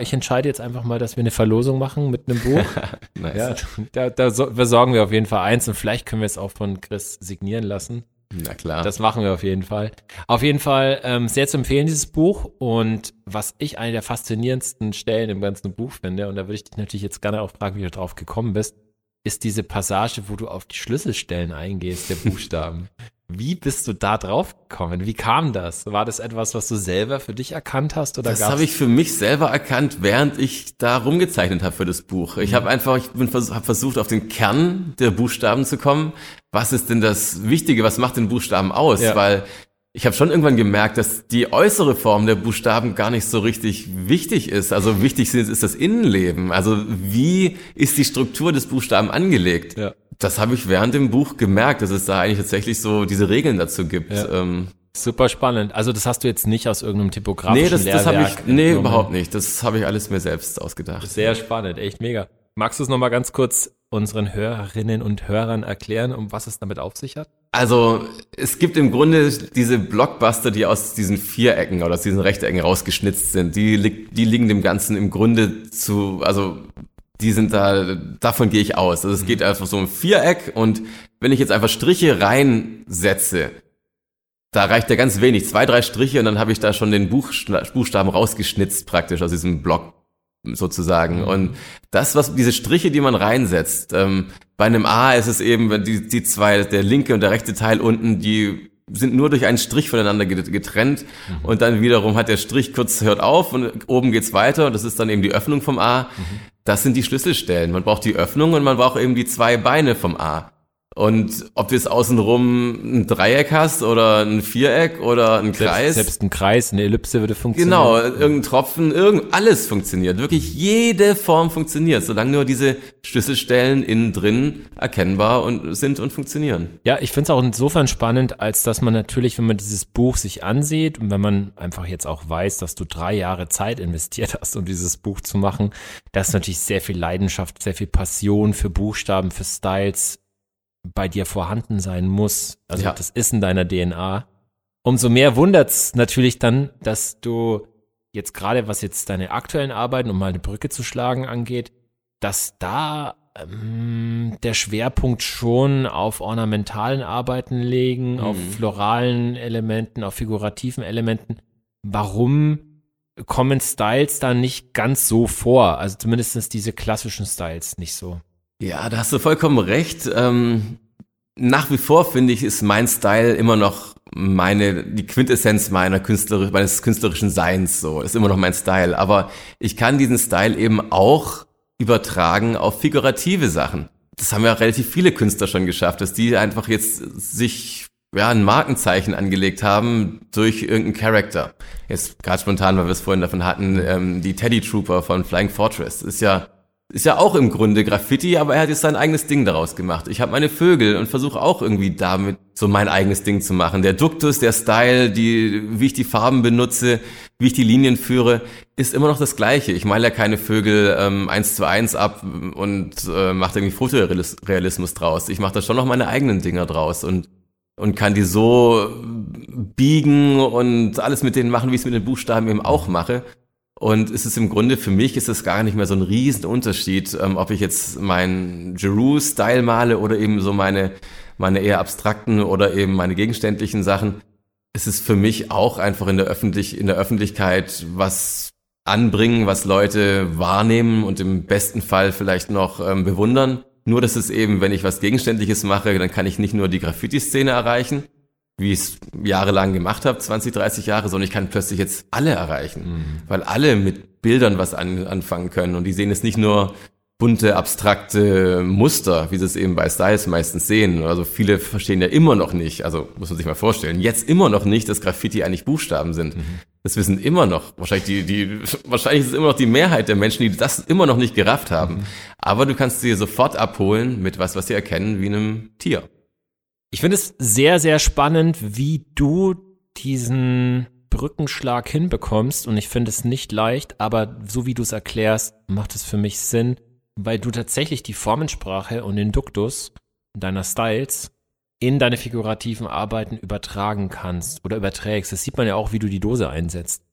ich entscheide jetzt einfach mal, dass wir eine Verlosung machen mit einem Buch. Nice. Ja, da besorgen wir auf jeden Fall eins und vielleicht können wir es auch von Chris signieren lassen. Na klar. Das machen wir auf jeden Fall. Auf jeden Fall sehr zu empfehlen, dieses Buch. Und was ich eine der faszinierendsten Stellen im ganzen Buch finde, und da würde ich dich natürlich jetzt gerne auch fragen, wie du drauf gekommen bist, ist diese Passage, wo du auf die Schlüsselstellen eingehst, der Buchstaben. Wie bist du da drauf gekommen? Wie kam das? War das etwas, was du selber für dich erkannt hast? Oder das habe ich für mich selber erkannt, während ich da rumgezeichnet habe für das Buch. Ich habe einfach, ich habe versucht, auf den Kern der Buchstaben zu kommen. Was ist denn das Wichtige? Was macht den Buchstaben aus? Ja. Weil ich habe schon irgendwann gemerkt, dass die äußere Form der Buchstaben gar nicht so richtig wichtig ist. Also wichtig ist das Innenleben. Also wie ist die Struktur des Buchstaben angelegt? Ja. Das habe ich während dem Buch gemerkt, dass es da eigentlich tatsächlich so diese Regeln dazu gibt. Ja. Super spannend. Also das hast du jetzt nicht aus irgendeinem typografischen Lehrwerk überhaupt nicht. Das habe ich alles mir selbst ausgedacht. Sehr spannend, echt mega. Magst du es nochmal ganz kurz unseren Hörerinnen und Hörern erklären, um was es damit auf sich hat? Also es gibt im Grunde diese Blockbuster, die aus diesen Vierecken oder aus diesen Rechtecken rausgeschnitzt sind. Die liegen dem Ganzen im Grunde die sind da, davon gehe ich aus. Also es geht einfach so um Viereck und wenn ich jetzt einfach Striche reinsetze, da reicht ja ganz wenig, 2-3 Striche und dann habe ich da schon den Buchstaben rausgeschnitzt praktisch aus diesem Block sozusagen. Mhm. Und das, was diese Striche, die man reinsetzt, bei einem A ist es eben die zwei, der linke und der rechte Teil unten, die sind nur durch einen Strich voneinander getrennt und dann wiederum hat der Strich kurz hört auf und oben geht's weiter und das ist dann eben die Öffnung vom A. Das sind die Schlüsselstellen. Man braucht die Öffnung und man braucht eben die zwei Beine vom A. Und ob du jetzt außenrum ein Dreieck hast oder ein Viereck oder ein Kreis. Selbst ein Kreis, eine Ellipse würde funktionieren. Genau, irgendein Tropfen, alles funktioniert. Wirklich jede Form funktioniert, solange nur diese Schlüsselstellen innen drin erkennbar sind und funktionieren. Ja, ich finde es auch insofern spannend, als dass man natürlich, wenn man dieses Buch sich ansieht und wenn man einfach jetzt auch weiß, dass du 3 Jahre Zeit investiert hast, um dieses Buch zu machen, dass natürlich sehr viel Leidenschaft, sehr viel Passion für Buchstaben, für Styles bei dir vorhanden sein muss. Also das ist in deiner DNA. Umso mehr wundert's natürlich dann, dass du jetzt gerade, was jetzt deine aktuellen Arbeiten, um mal eine Brücke zu schlagen, angeht, dass da der Schwerpunkt schon auf ornamentalen Arbeiten liegen, auf floralen Elementen, auf figurativen Elementen. Warum kommen Styles da nicht ganz so vor? Also zumindest diese klassischen Styles nicht so. Ja, da hast du vollkommen recht. Nach wie vor, finde ich, ist mein Style immer noch die Quintessenz meines künstlerischen Seins, so. Ist immer noch mein Style. Aber ich kann diesen Style eben auch übertragen auf figurative Sachen. Das haben ja auch relativ viele Künstler schon geschafft, dass die einfach jetzt sich, ein Markenzeichen angelegt haben durch irgendeinen Charakter. Jetzt gerade spontan, weil wir es vorhin davon hatten, die Teddy Trooper von Flying Fortress. Ist ja auch im Grunde Graffiti, aber er hat jetzt sein eigenes Ding daraus gemacht. Ich habe meine Vögel und versuche auch irgendwie damit so mein eigenes Ding zu machen. Der Duktus, der Style, wie ich die Farben benutze, wie ich die Linien führe, ist immer noch das Gleiche. Ich male ja keine Vögel 1:1 ab und mache irgendwie Fotorealismus draus. Ich mache da schon noch meine eigenen Dinger draus und kann die so biegen und alles mit denen machen, wie ich es mit den Buchstaben eben auch mache. Und es ist im Grunde, für mich ist es gar nicht mehr so ein riesen Unterschied, ob ich jetzt meinen Jeroo-Style male oder eben so meine eher abstrakten oder eben meine gegenständlichen Sachen. Es ist für mich auch einfach in der Öffentlichkeit was anbringen, was Leute wahrnehmen und im besten Fall vielleicht noch bewundern. Nur, dass es eben, wenn ich was Gegenständliches mache, dann kann ich nicht nur die Graffiti-Szene erreichen, wie ich es jahrelang gemacht habe, 20, 30 Jahre, sondern ich kann plötzlich jetzt alle erreichen, weil alle mit Bildern was anfangen können und die sehen jetzt nicht nur bunte, abstrakte Muster, wie sie es eben bei Styles meistens sehen. Also viele verstehen ja immer noch nicht, also muss man sich mal vorstellen, jetzt immer noch nicht, dass Graffiti eigentlich Buchstaben sind. Das wissen immer noch, wahrscheinlich ist es immer noch die Mehrheit der Menschen, die das immer noch nicht gerafft haben. Aber du kannst sie sofort abholen mit was sie erkennen, wie einem Tier. Ich finde es sehr, sehr spannend, wie du diesen Brückenschlag hinbekommst und ich finde es nicht leicht, aber so wie du es erklärst, macht es für mich Sinn, weil du tatsächlich die Formensprache und den Duktus deiner Styles in deine figurativen Arbeiten übertragen kannst oder überträgst. Das sieht man ja auch, wie du die Dose einsetzt.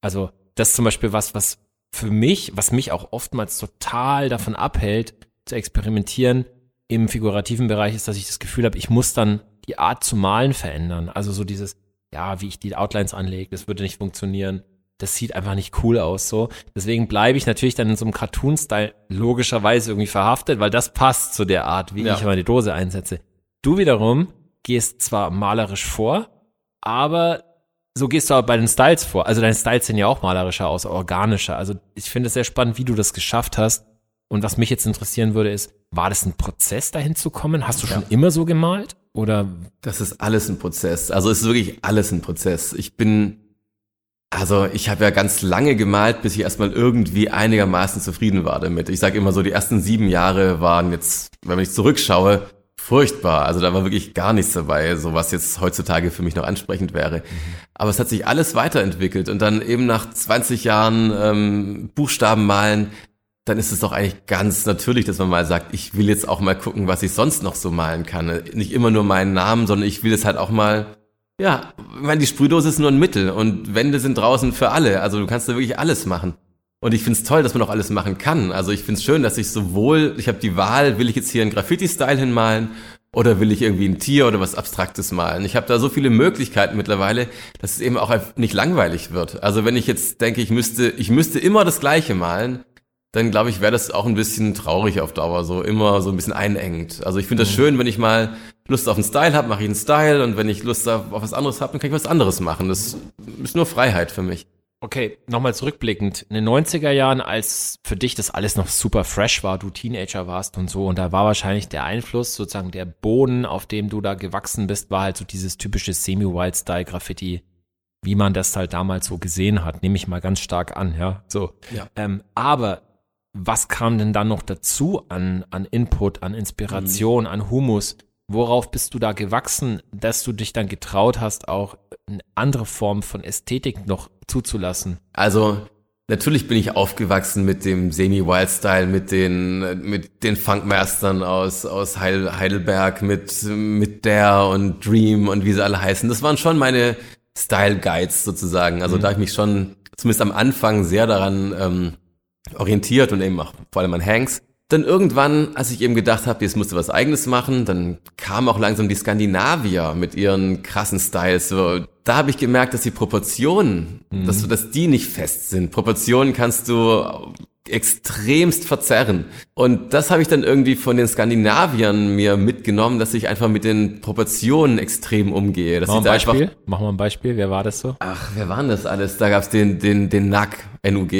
Also das ist zum Beispiel was für mich, was mich auch oftmals total davon abhält, zu experimentieren, im figurativen Bereich ist, dass ich das Gefühl habe, ich muss dann die Art zu malen verändern. Also so dieses, wie ich die Outlines anlege, das würde nicht funktionieren. Das sieht einfach nicht cool aus, so. Deswegen bleibe ich natürlich dann in so einem Cartoon-Style logischerweise irgendwie verhaftet, weil das passt zu der Art, wie ich meine Dose einsetze. Du wiederum gehst zwar malerisch vor, aber so gehst du auch bei den Styles vor. Also deine Styles sehen ja auch malerischer aus, organischer. Also ich finde es sehr spannend, wie du das geschafft hast. Und was mich jetzt interessieren würde, ist, war das ein Prozess, dahin zu kommen? Hast du schon immer so gemalt? Oder? Das ist alles ein Prozess. Also es ist wirklich alles ein Prozess. Ich habe ja ganz lange gemalt, bis ich erstmal irgendwie einigermaßen zufrieden war damit. Ich sage immer so, die ersten 7 Jahre waren jetzt, wenn ich zurückschaue, furchtbar. Also da war wirklich gar nichts dabei, so was jetzt heutzutage für mich noch ansprechend wäre. Aber es hat sich alles weiterentwickelt und dann eben nach 20 Jahren Buchstaben malen, dann ist es doch eigentlich ganz natürlich, dass man mal sagt, ich will jetzt auch mal gucken, was ich sonst noch so malen kann. Nicht immer nur meinen Namen, sondern ich will es halt auch mal, ich meine, die Sprühdose ist nur ein Mittel und Wände sind draußen für alle. Also du kannst da wirklich alles machen. Und ich find's toll, dass man auch alles machen kann. Also ich find's schön, dass ich habe die Wahl, will ich jetzt hier einen Graffiti-Style hinmalen oder will ich irgendwie ein Tier oder was Abstraktes malen? Ich habe da so viele Möglichkeiten mittlerweile, dass es eben auch nicht langweilig wird. Also wenn ich jetzt denke, ich müsste immer das Gleiche malen, dann glaube ich, wäre das auch ein bisschen traurig auf Dauer, so immer so ein bisschen einengend. Also ich finde das schön, wenn ich mal Lust auf einen Style habe, mache ich einen Style und wenn ich Lust auf was anderes habe, dann kann ich was anderes machen. Das ist nur Freiheit für mich. Okay, nochmal zurückblickend. In den 90er Jahren, als für dich das alles noch super fresh war, du Teenager warst und so, und da war wahrscheinlich der Einfluss, sozusagen der Boden, auf dem du da gewachsen bist, war halt so dieses typische Semi-Wild-Style-Graffiti, wie man das halt damals so gesehen hat, nehme ich mal ganz stark an, ja. So. Ja. Aber was kam denn dann noch dazu an Input, an Inspiration, an Humus? Worauf bist du da gewachsen, dass du dich dann getraut hast, auch eine andere Form von Ästhetik noch zuzulassen? Also natürlich bin ich aufgewachsen mit dem Semi-Wild-Style, mit den Funkmeistern aus Heidelberg, mit Dare und Dream und wie sie alle heißen. Das waren schon meine Style-Guides sozusagen. Also da habe ich mich schon zumindest am Anfang sehr daran orientiert und eben auch vor allem an Hanks. Dann irgendwann, als ich eben gedacht habe, jetzt musst du was Eigenes machen, dann kamen auch langsam die Skandinavier mit ihren krassen Styles. So, da habe ich gemerkt, dass die Proportionen, dass die nicht fest sind. Proportionen kannst du extremst verzerren. Und das habe ich dann irgendwie von den Skandinaviern mir mitgenommen, dass ich einfach mit den Proportionen extrem umgehe. Machen wir ein Beispiel. Wer war das so? Ach, wer waren das alles? Da gab's den NUG, NUG.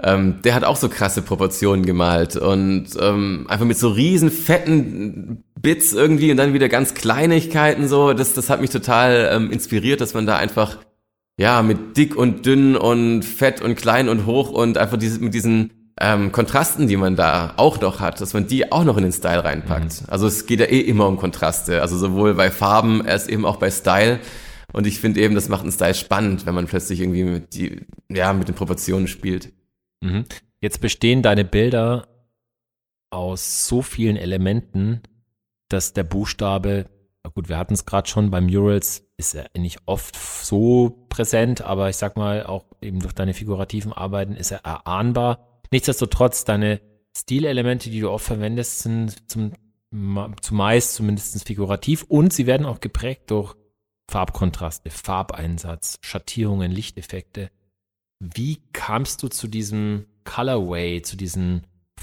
Der hat auch so krasse Proportionen gemalt und einfach mit so riesen fetten Bits irgendwie und dann wieder ganz Kleinigkeiten so. Das hat mich total inspiriert, dass man da einfach mit dick und dünn und fett und klein und hoch und einfach mit diesen Kontrasten, die man da auch noch hat, dass man die auch noch in den Style reinpackt. Also es geht ja eh immer um Kontraste, also sowohl bei Farben als eben auch bei Style. Und ich finde eben, das macht einen Style spannend, wenn man plötzlich irgendwie mit den Proportionen spielt. Jetzt bestehen deine Bilder aus so vielen Elementen, dass der Buchstabe, wir hatten es gerade schon, bei Murals ist er nicht oft so präsent, aber ich sag mal, auch eben durch deine figurativen Arbeiten ist er erahnbar. Nichtsdestotrotz, deine Stilelemente, die du oft verwendest, sind zumeist zumindest figurativ und sie werden auch geprägt durch Farbkontraste, Farbeinsatz, Schattierungen, Lichteffekte. Wie kamst du zu diesem Colorway, zu diesen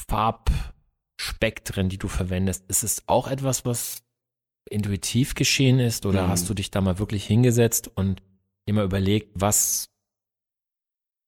Farbspektren, die du verwendest? Ist es auch etwas, was intuitiv geschehen ist oder hast du dich da mal wirklich hingesetzt und immer überlegt, was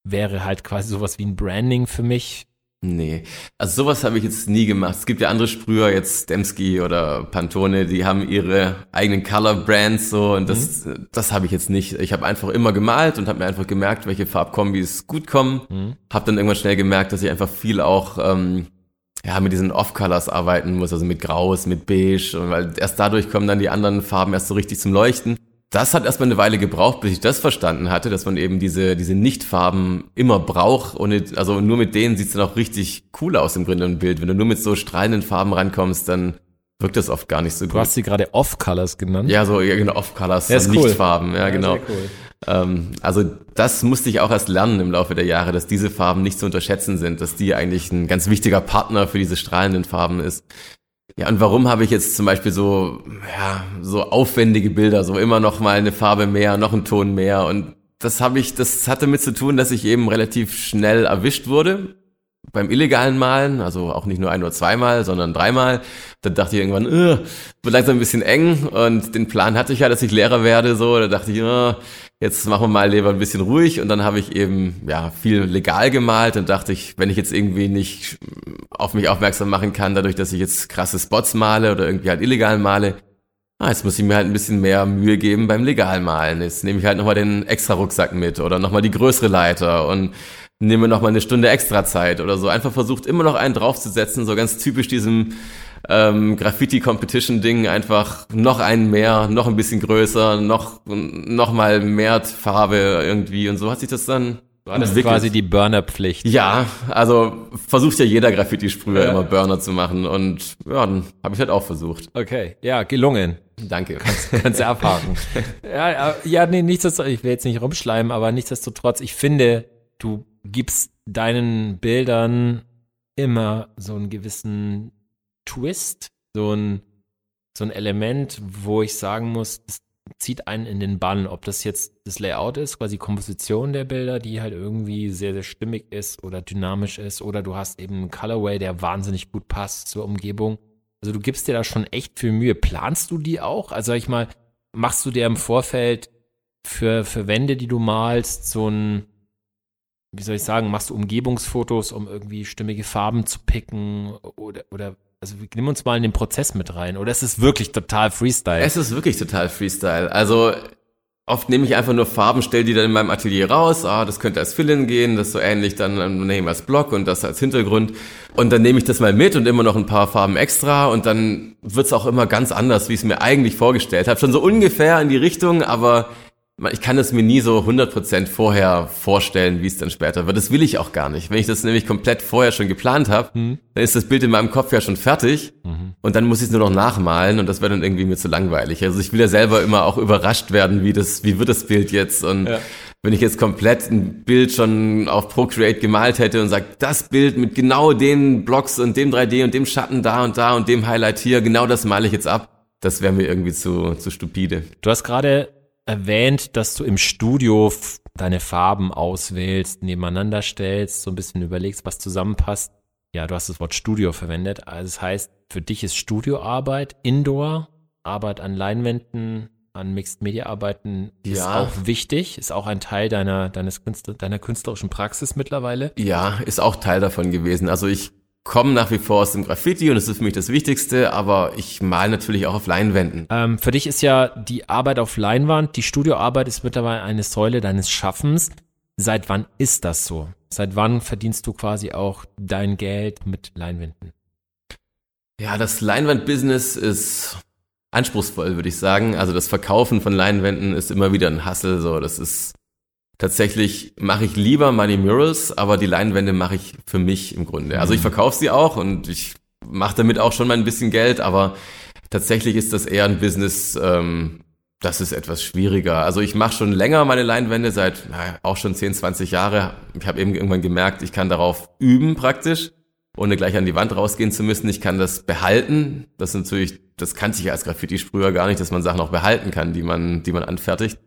wäre halt quasi sowas wie ein Branding für mich? Nee, also sowas habe ich jetzt nie gemacht. Es gibt ja andere Sprüher, jetzt Dembski oder Pantone, die haben ihre eigenen Color-Brands so und das habe ich jetzt nicht. Ich habe einfach immer gemalt und habe mir einfach gemerkt, welche Farbkombis gut kommen. Habe dann irgendwann schnell gemerkt, dass ich einfach viel auch mit diesen Off-Colors arbeiten muss, also mit Graus, mit Beige, und weil erst dadurch kommen dann die anderen Farben erst so richtig zum Leuchten. Das hat erstmal eine Weile gebraucht, bis ich das verstanden hatte, dass man eben diese Nichtfarben immer braucht. Und also nur mit denen sieht es dann auch richtig cool aus im Grunde im Bild. Wenn du nur mit so strahlenden Farben rankommst, dann wirkt das oft gar nicht so gut. Du hast sie gerade Off-Colors genannt. Ja, so Off-Colors, ja, Nichtfarben. Cool. Ja, genau. Sehr cool. Also das musste ich auch erst lernen im Laufe der Jahre, dass diese Farben nicht zu unterschätzen sind, dass die eigentlich ein ganz wichtiger Partner für diese strahlenden Farben ist. Ja, und warum habe ich jetzt zum Beispiel so aufwendige Bilder, so immer noch mal eine Farbe mehr, noch einen Ton mehr, und das hatte mit zu tun, dass ich eben relativ schnell erwischt wurde beim illegalen Malen, also auch nicht nur ein- oder zweimal, sondern dreimal. Dann dachte ich irgendwann, wird langsam ein bisschen eng. Und den Plan hatte ich ja, dass ich Lehrer werde. So, da dachte ich, jetzt machen wir mal lieber ein bisschen ruhig. Und dann habe ich eben viel legal gemalt und dachte ich, wenn ich jetzt irgendwie nicht auf mich aufmerksam machen kann, dadurch, dass ich jetzt krasse Spots male oder irgendwie halt illegal male, jetzt muss ich mir halt ein bisschen mehr Mühe geben beim legal malen. Jetzt nehme ich halt nochmal den extra Rucksack mit oder nochmal die größere Leiter und nehme nochmal eine Stunde extra Zeit oder so. Einfach versucht, immer noch einen draufzusetzen, so ganz typisch diesem Graffiti-Competition-Ding, einfach noch einen mehr, noch ein bisschen größer, noch mal mehr Farbe irgendwie. Und so hat sich das dann entwickelt. Das ist quasi die Burner-Pflicht. Ja, also versucht ja jeder Graffiti-Sprüher immer Burner zu machen. Und dann habe ich halt auch versucht. Okay, ja, gelungen. Danke. Kannst du abhaken. Ich will jetzt nicht rumschleimen, aber nichtsdestotrotz, ich finde, du gibst deinen Bildern immer so einen gewissen Twist, so ein Element, wo ich sagen muss, das zieht einen in den Bann, ob das jetzt das Layout ist, quasi Komposition der Bilder, die halt irgendwie sehr, sehr stimmig ist oder dynamisch ist, oder du hast eben einen Colorway, der wahnsinnig gut passt zur Umgebung. Also du gibst dir da schon echt viel Mühe. Planst du die auch? Also sag ich mal, machst du dir im Vorfeld für Wände, die du malst, machst du Umgebungsfotos, um irgendwie stimmige Farben zu picken oder also nimm uns mal in den Prozess mit rein, oder ist es wirklich total Freestyle? Es ist wirklich total Freestyle, also oft nehme ich einfach nur Farben, stelle die dann in meinem Atelier raus, das könnte als Fill-in gehen, das so ähnlich, dann nehme ich als Block und das als Hintergrund und dann nehme ich das mal mit und immer noch ein paar Farben extra und dann wird's auch immer ganz anders, wie ich es mir eigentlich vorgestellt habe, schon so ungefähr in die Richtung, aber ich kann es mir nie so 100% vorher vorstellen, wie es dann später wird. Das will ich auch gar nicht. Wenn ich das nämlich komplett vorher schon geplant habe, dann ist das Bild in meinem Kopf ja schon fertig und dann muss ich es nur noch nachmalen und das wäre dann irgendwie mir zu langweilig. Also ich will ja selber immer auch überrascht werden, wie wird das Bild jetzt und wenn ich jetzt komplett ein Bild schon auf Procreate gemalt hätte und sage, das Bild mit genau den Blocks und dem 3D und dem Schatten da und da und dem Highlight hier, genau das male ich jetzt ab, das wäre mir irgendwie zu stupide. Du hast gerade erwähnt, dass du im Studio deine Farben auswählst, nebeneinander stellst, so ein bisschen überlegst, was zusammenpasst. Ja, du hast das Wort Studio verwendet. Also das heißt, für dich ist Studioarbeit, Indoor, Arbeit an Leinwänden, an Mixed-Media-Arbeiten ist auch wichtig, ist auch ein Teil deiner künstlerischen Praxis mittlerweile. Ja, ist auch Teil davon gewesen. Also ich komme nach wie vor aus dem Graffiti und das ist für mich das Wichtigste, aber ich male natürlich auch auf Leinwänden. Für dich ist ja die Arbeit auf Leinwand, die Studioarbeit ist mittlerweile eine Säule deines Schaffens. Seit wann ist das so? Seit wann verdienst du quasi auch dein Geld mit Leinwänden? Ja, das Leinwand-Business ist anspruchsvoll, würde ich sagen. Also das Verkaufen von Leinwänden ist immer wieder ein Hustle, so. Das ist tatsächlich mache ich lieber meine Murals, aber die Leinwände mache ich für mich im Grunde. Also ich verkaufe sie auch und ich mache damit auch schon mal ein bisschen Geld, aber tatsächlich ist das eher ein Business, das ist etwas schwieriger. Also ich mache schon länger meine Leinwände, seit auch schon 10, 20 Jahre. Ich habe eben irgendwann gemerkt, ich kann darauf üben praktisch, ohne gleich an die Wand rausgehen zu müssen. Ich kann das behalten. Das kannte ich ja als Graffiti-Sprüher gar nicht, dass man Sachen auch behalten kann, die man anfertigt.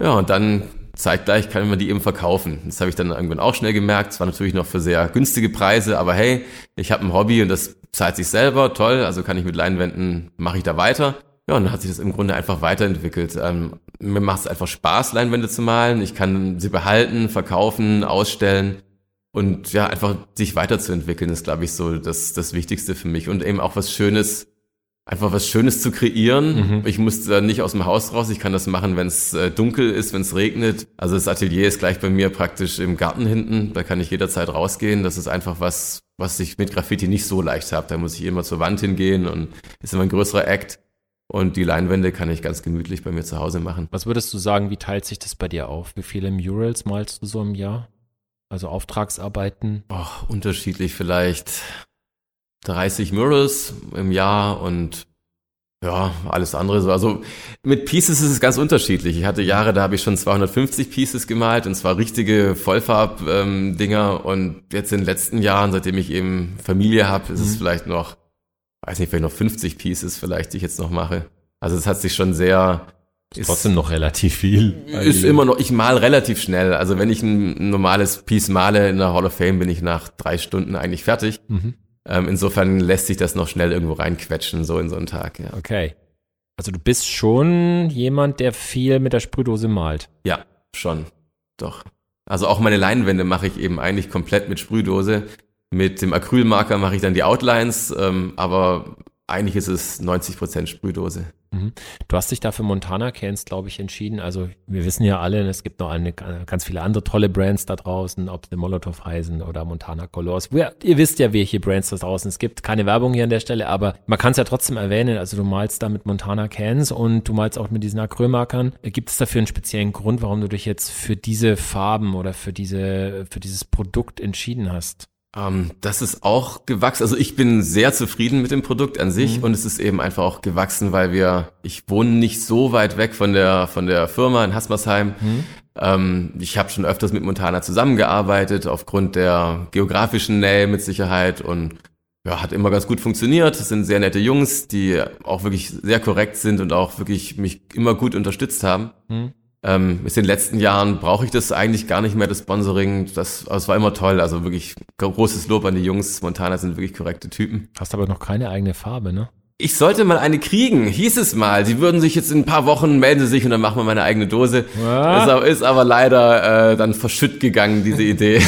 Ja, und dann zeitgleich kann man die eben verkaufen. Das habe ich dann irgendwann auch schnell gemerkt. Es war natürlich noch für sehr günstige Preise, aber hey, ich habe ein Hobby und das zahlt sich selber, toll, also kann ich mit Leinwänden, mache ich da weiter. Ja, und dann hat sich das im Grunde einfach weiterentwickelt. Mir macht es einfach Spaß, Leinwände zu malen. Ich kann sie behalten, verkaufen, ausstellen und ja, einfach sich weiterzuentwickeln ist, glaube ich, so das Wichtigste für mich. Und eben auch was Schönes zu kreieren. Mhm. Ich muss da nicht aus dem Haus raus. Ich kann das machen, wenn es dunkel ist, wenn es regnet. Also das Atelier ist gleich bei mir praktisch im Garten hinten. Da kann ich jederzeit rausgehen. Das ist einfach was ich mit Graffiti nicht so leicht habe. Da muss ich immer zur Wand hingehen und ist immer ein größerer Act. Und die Leinwände kann ich ganz gemütlich bei mir zu Hause machen. Was würdest du sagen, wie teilt sich das bei dir auf? Wie viele Murals malst du so im Jahr? Also Auftragsarbeiten? Unterschiedlich vielleicht. 30 Murals im Jahr und ja, alles andere so. Also mit Pieces ist es ganz unterschiedlich. Ich hatte Jahre, da habe ich schon 250 Pieces gemalt und zwar richtige Vollfarb-Dinger und jetzt in den letzten Jahren, seitdem ich eben Familie habe, ist es vielleicht noch, weiß nicht, vielleicht noch 50 Pieces vielleicht, die ich jetzt noch mache. Also es hat sich schon sehr Ist trotzdem noch relativ viel. Ist immer noch, ich male relativ schnell. Also wenn ich ein normales Piece male in der Hall of Fame, bin ich nach 3 Stunden eigentlich fertig. Mhm. Insofern lässt sich das noch schnell irgendwo reinquetschen, so in so einen Tag. Ja. Okay. Also du bist schon jemand, der viel mit der Sprühdose malt. Ja, schon. Doch. Also auch meine Leinwände mache ich eben eigentlich komplett mit Sprühdose. Mit dem Acrylmarker mache ich dann die Outlines, aber eigentlich ist es 90% Sprühdose. Mhm. Du hast dich da für Montana Cans, glaube ich, entschieden. Also wir wissen ja alle, es gibt noch ganz viele andere tolle Brands da draußen, ob die Molotov heißen oder Montana Colors. Ihr wisst ja, welche Brands da draußen es gibt. Keine Werbung hier an der Stelle, aber man kann es ja trotzdem erwähnen. Also du malst da mit Montana Cans und du malst auch mit diesen Acrylmarkern. Gibt es dafür einen speziellen Grund, warum du dich jetzt für diese Farben oder für dieses Produkt entschieden hast? Das ist auch gewachsen. Also ich bin sehr zufrieden mit dem Produkt an sich, und es ist eben einfach auch gewachsen, weil ich wohne nicht so weit weg von der Firma in Hasmersheim. Mhm. Ich habe schon öfters mit Montana zusammengearbeitet, aufgrund der geografischen Nähe mit Sicherheit, und ja, hat immer ganz gut funktioniert. Es sind sehr nette Jungs, die auch wirklich sehr korrekt sind und auch wirklich mich immer gut unterstützt haben. Mhm. In den letzten Jahren brauche ich das eigentlich gar nicht mehr, das Sponsoring. Das war immer toll. Also wirklich großes Lob an die Jungs. Montana sind wirklich korrekte Typen. Hast aber noch keine eigene Farbe, ne? Ich sollte mal eine kriegen, hieß es mal. Sie würden sich jetzt in ein paar Wochen, melden sie sich und dann machen wir meine eigene Dose. Ja. Ist aber leider dann verschütt gegangen, diese Idee.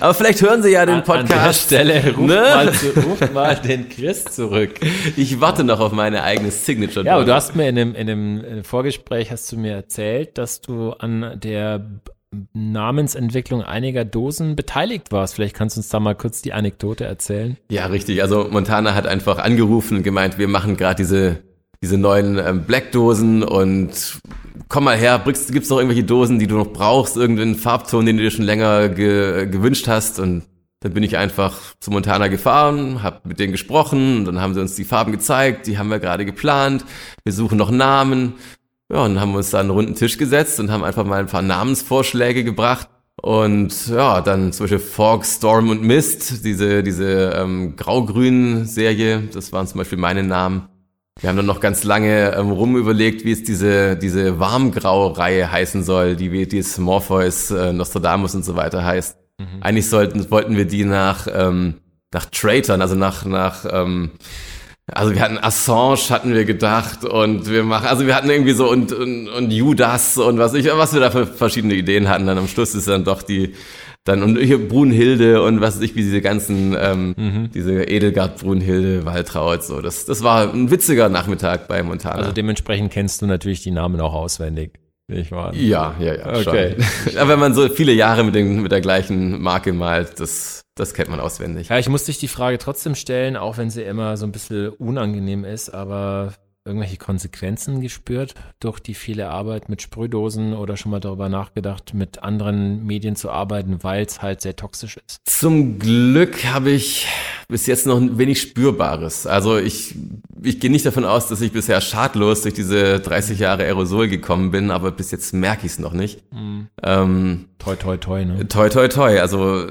Aber vielleicht hören Sie ja den Podcast. An der Stelle, ruf mal den Chris zurück. Ich warte noch auf meine eigene Signature-Dose. Ja, aber du hast mir in einem Vorgespräch hast du mir erzählt, dass du an der Namensentwicklung einiger Dosen beteiligt warst. Vielleicht kannst du uns da mal kurz die Anekdote erzählen. Ja, richtig. Also Montana hat einfach angerufen und gemeint, wir machen gerade diese neuen Black-Dosen und komm mal her, gibt's noch irgendwelche Dosen, die du noch brauchst, irgendeinen Farbton, den du dir schon länger gewünscht hast? Und dann bin ich einfach zu Montana gefahren, hab mit denen gesprochen und dann haben sie uns die Farben gezeigt, die haben wir gerade geplant, wir suchen noch Namen. Ja, und haben uns da einen runden Tisch gesetzt und haben einfach mal ein paar Namensvorschläge gebracht. Und ja, dann zum Beispiel Fog, Storm und Mist, diese grau-grünen Serie, das waren zum Beispiel meine Namen. Wir haben dann noch ganz lange rumüberlegt, wie es diese Warmgrau-Reihe heißen soll, die es Morpheus, Nostradamus und so weiter heißt. Mhm. Eigentlich wollten wir die nach Traitern, also also wir hatten Assange, hatten wir gedacht, und wir hatten irgendwie so und Judas und was wir da für verschiedene Ideen hatten. Dann am Schluss ist dann doch und hier Brunhilde und wie diese ganzen, diese Edelgard, Brunhilde, Waltraud, so. Das war ein witziger Nachmittag bei Montana. Also dementsprechend kennst du natürlich die Namen auch auswendig. Ich war ja, okay. Schon. Aber wenn man so viele Jahre mit der gleichen Marke malt, das kennt man auswendig. Ja, ich muss dich die Frage trotzdem stellen, auch wenn sie immer so ein bisschen unangenehm ist, aber irgendwelche Konsequenzen gespürt durch die viele Arbeit mit Sprühdosen oder schon mal darüber nachgedacht, mit anderen Medien zu arbeiten, weil es halt sehr toxisch ist? Zum Glück habe ich bis jetzt noch ein wenig Spürbares. Also ich gehe nicht davon aus, dass ich bisher schadlos durch diese 30 Jahre Aerosol gekommen bin, aber bis jetzt merke ich es noch nicht. Mhm. Toi, toi, toi, ne? Toi, toi, toi. Also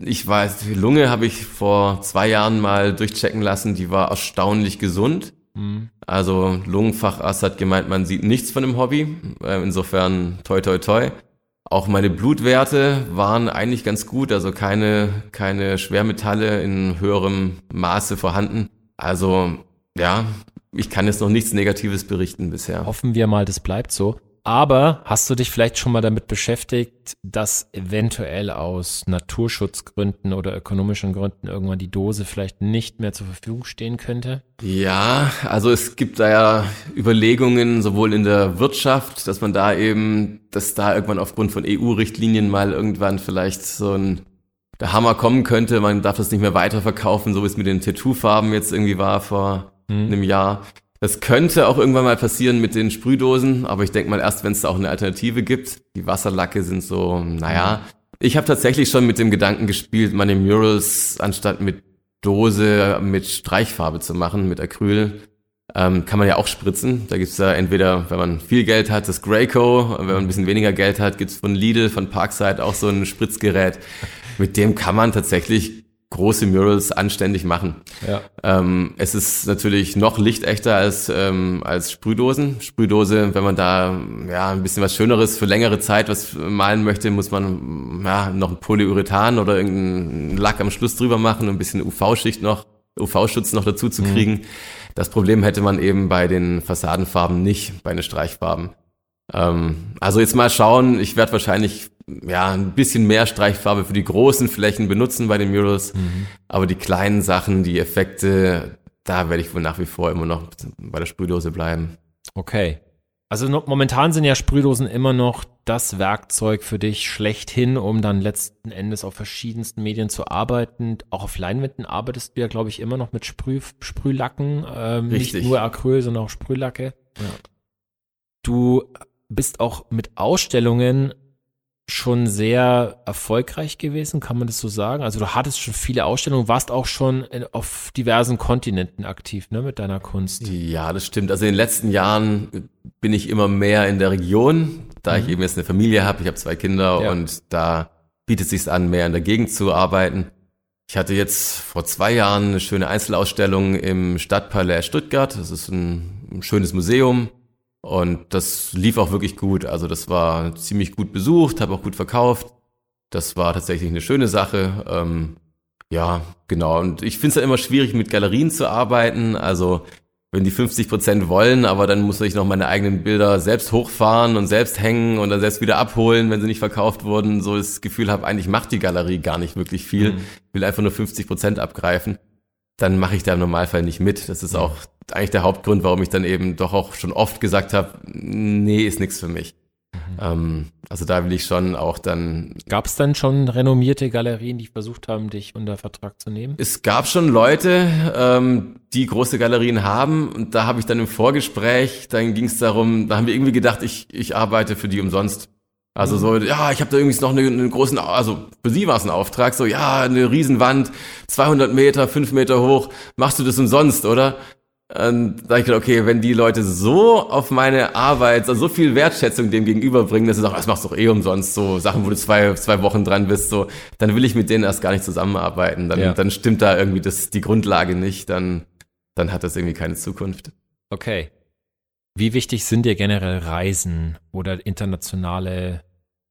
ich weiß, die Lunge habe ich vor 2 Jahren mal durchchecken lassen, die war erstaunlich gesund. Also Lungenfacharzt hat gemeint, man sieht nichts von dem Hobby, insofern toi toi toi. Auch meine Blutwerte waren eigentlich ganz gut, also keine Schwermetalle in höherem Maße vorhanden. Also ja, ich kann jetzt noch nichts Negatives berichten bisher. Hoffen wir mal, das bleibt so. Aber hast du dich vielleicht schon mal damit beschäftigt, dass eventuell aus Naturschutzgründen oder ökonomischen Gründen irgendwann die Dose vielleicht nicht mehr zur Verfügung stehen könnte? Ja, also es gibt da ja Überlegungen, sowohl in der Wirtschaft, dass da irgendwann aufgrund von EU-Richtlinien mal irgendwann vielleicht der Hammer kommen könnte, man darf das nicht mehr weiterverkaufen, so wie es mit den Tattoo-Farben jetzt irgendwie war vor einem Jahr. Das könnte auch irgendwann mal passieren mit den Sprühdosen, aber ich denke mal erst, wenn es da auch eine Alternative gibt. Die Wasserlacke sind so, naja. Ich habe tatsächlich schon mit dem Gedanken gespielt, meine Murals anstatt mit Dose mit Streichfarbe zu machen, mit Acryl. Kann man ja auch spritzen. Da gibt's ja entweder, wenn man viel Geld hat, das Graco. Wenn man ein bisschen weniger Geld hat, gibt's von Lidl, von Parkside auch so ein Spritzgerät. Mit dem kann man tatsächlich große Murals anständig machen. Ja. Es ist natürlich noch lichtechter als Sprühdosen. Sprühdose, wenn man da ja ein bisschen was Schöneres für längere Zeit was malen möchte, muss man ja noch ein Polyurethan oder irgendeinen Lack am Schluss drüber machen und ein bisschen UV-Schicht noch, UV-Schutz noch dazu zu kriegen. Mhm. Das Problem hätte man eben bei den Fassadenfarben nicht, bei den Streichfarben. Also jetzt mal schauen, ich werde wahrscheinlich ja ein bisschen mehr Streichfarbe für die großen Flächen benutzen bei den Murals, aber die kleinen Sachen, die Effekte, da werde ich wohl nach wie vor immer noch bei der Sprühdose bleiben. Okay. Also momentan sind ja Sprühdosen immer noch das Werkzeug für dich schlechthin, um dann letzten Endes auf verschiedensten Medien zu arbeiten. Auch auf Leinwänden arbeitest du ja, glaube ich, immer noch mit Sprühlacken. Richtig. Nicht nur Acryl, sondern auch Sprühlacke. Ja. Du bist auch mit Ausstellungen schon sehr erfolgreich gewesen, kann man das so sagen? Also du hattest schon viele Ausstellungen, warst auch schon auf diversen Kontinenten aktiv, ne, mit deiner Kunst. Ja, das stimmt. Also in den letzten Jahren bin ich immer mehr in der Region, da ich eben jetzt eine Familie habe, ich habe 2 Kinder und da bietet es sich an, mehr in der Gegend zu arbeiten. Ich hatte jetzt vor 2 Jahren eine schöne Einzelausstellung im Stadtpalais Stuttgart. Das ist ein schönes Museum. Und das lief auch wirklich gut, also das war ziemlich gut besucht, habe auch gut verkauft, das war tatsächlich eine schöne Sache, ja, genau, und ich finde es ja immer schwierig, mit Galerien zu arbeiten, also wenn die 50% wollen, aber dann muss ich noch meine eigenen Bilder selbst hochfahren und selbst hängen und dann selbst wieder abholen, wenn sie nicht verkauft wurden, so das Gefühl habe, eigentlich macht die Galerie gar nicht wirklich viel, will einfach nur 50% abgreifen. Dann mache ich da im Normalfall nicht mit. Das ist auch eigentlich der Hauptgrund, warum ich dann eben doch auch schon oft gesagt habe, nee, ist nichts für mich. Also da will ich schon auch dann... Gab es dann schon renommierte Galerien, die versucht haben, dich unter Vertrag zu nehmen? Es gab schon Leute, die große Galerien haben und da habe ich dann im Vorgespräch, dann ging es darum, da haben wir irgendwie gedacht, ich arbeite für die umsonst. Also so, ja, ich habe da irgendwie noch einen großen, also für sie war es ein Auftrag, so, ja, eine Riesenwand, 200 Meter, 5 Meter hoch, machst du das umsonst, oder? Und da habe ich gedacht, okay, wenn die Leute so auf meine Arbeit, also so viel Wertschätzung dem gegenüberbringen, dass sie sagen, das machst du doch eh umsonst, so Sachen, wo du zwei Wochen dran bist, so, dann will ich mit denen erst gar nicht zusammenarbeiten, dann stimmt da irgendwie die Grundlage nicht, dann hat das irgendwie keine Zukunft. Okay. Wie wichtig sind dir generell Reisen oder internationale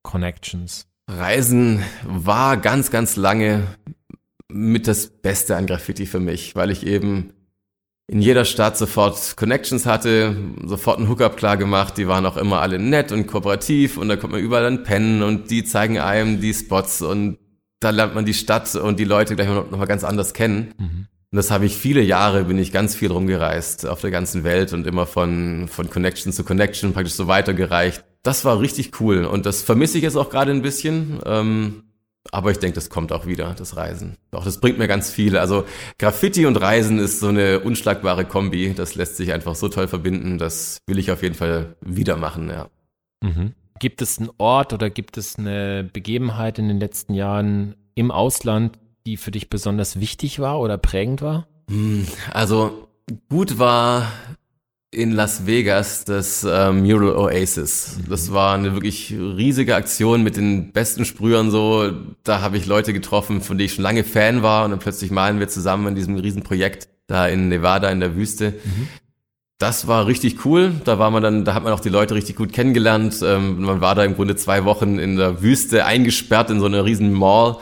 Connections? Reisen war ganz, ganz lange mit das Beste an Graffiti für mich, weil ich eben in jeder Stadt sofort Connections hatte, sofort einen Hookup klar gemacht, die waren auch immer alle nett und kooperativ und da kommt man überall dann pennen und die zeigen einem die Spots und da lernt man die Stadt und die Leute gleich nochmal ganz anders kennen. Und das habe ich viele Jahre, bin ich ganz viel rumgereist auf der ganzen Welt und immer von Connection zu Connection praktisch so weitergereicht. Das war richtig cool und das vermisse ich jetzt auch gerade ein bisschen, aber ich denke, das kommt auch wieder, das Reisen. Doch, das bringt mir ganz viel. Also Graffiti und Reisen ist so eine unschlagbare Kombi, das lässt sich einfach so toll verbinden, das will ich auf jeden Fall wieder machen, ja. Gibt es einen Ort oder gibt es eine Begebenheit in den letzten Jahren im Ausland, die für dich besonders wichtig war oder prägend war? Also gut war in Las Vegas das Mural Oasis. Das war eine wirklich riesige Aktion mit den besten Sprühern so. Da habe ich Leute getroffen, von denen ich schon lange Fan war und dann plötzlich malen wir zusammen in diesem riesen Projekt da in Nevada in der Wüste. Das war richtig cool. Da hat man auch die Leute richtig gut kennengelernt. Man war da im Grunde 2 Wochen in der Wüste eingesperrt in so einer riesen Mall.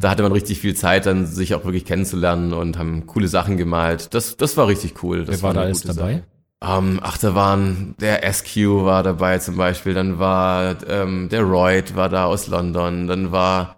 Da hatte man richtig viel Zeit, dann sich auch wirklich kennenzulernen und haben coole Sachen gemalt. Das war richtig cool. Wer war da alles dabei? Da waren der SQ war dabei zum Beispiel. Dann war der Royd war da aus London. Dann war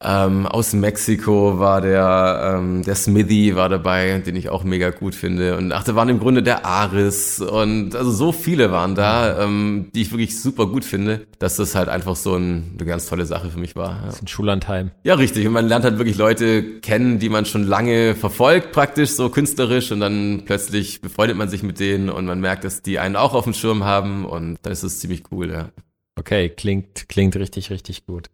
aus Mexiko war der Smithy war dabei, den ich auch mega gut finde. Und da waren im Grunde der Aris und also so viele waren da, die ich wirklich super gut finde, dass das halt einfach so eine ganz tolle Sache für mich war. Ja. Das ist ein Schullandheim. Ja, richtig. Und man lernt halt wirklich Leute kennen, die man schon lange verfolgt praktisch, so künstlerisch. Und dann plötzlich befreundet man sich mit denen und man merkt, dass die einen auch auf dem Schirm haben. Und dann ist das ziemlich cool, ja. Okay, klingt richtig, richtig gut.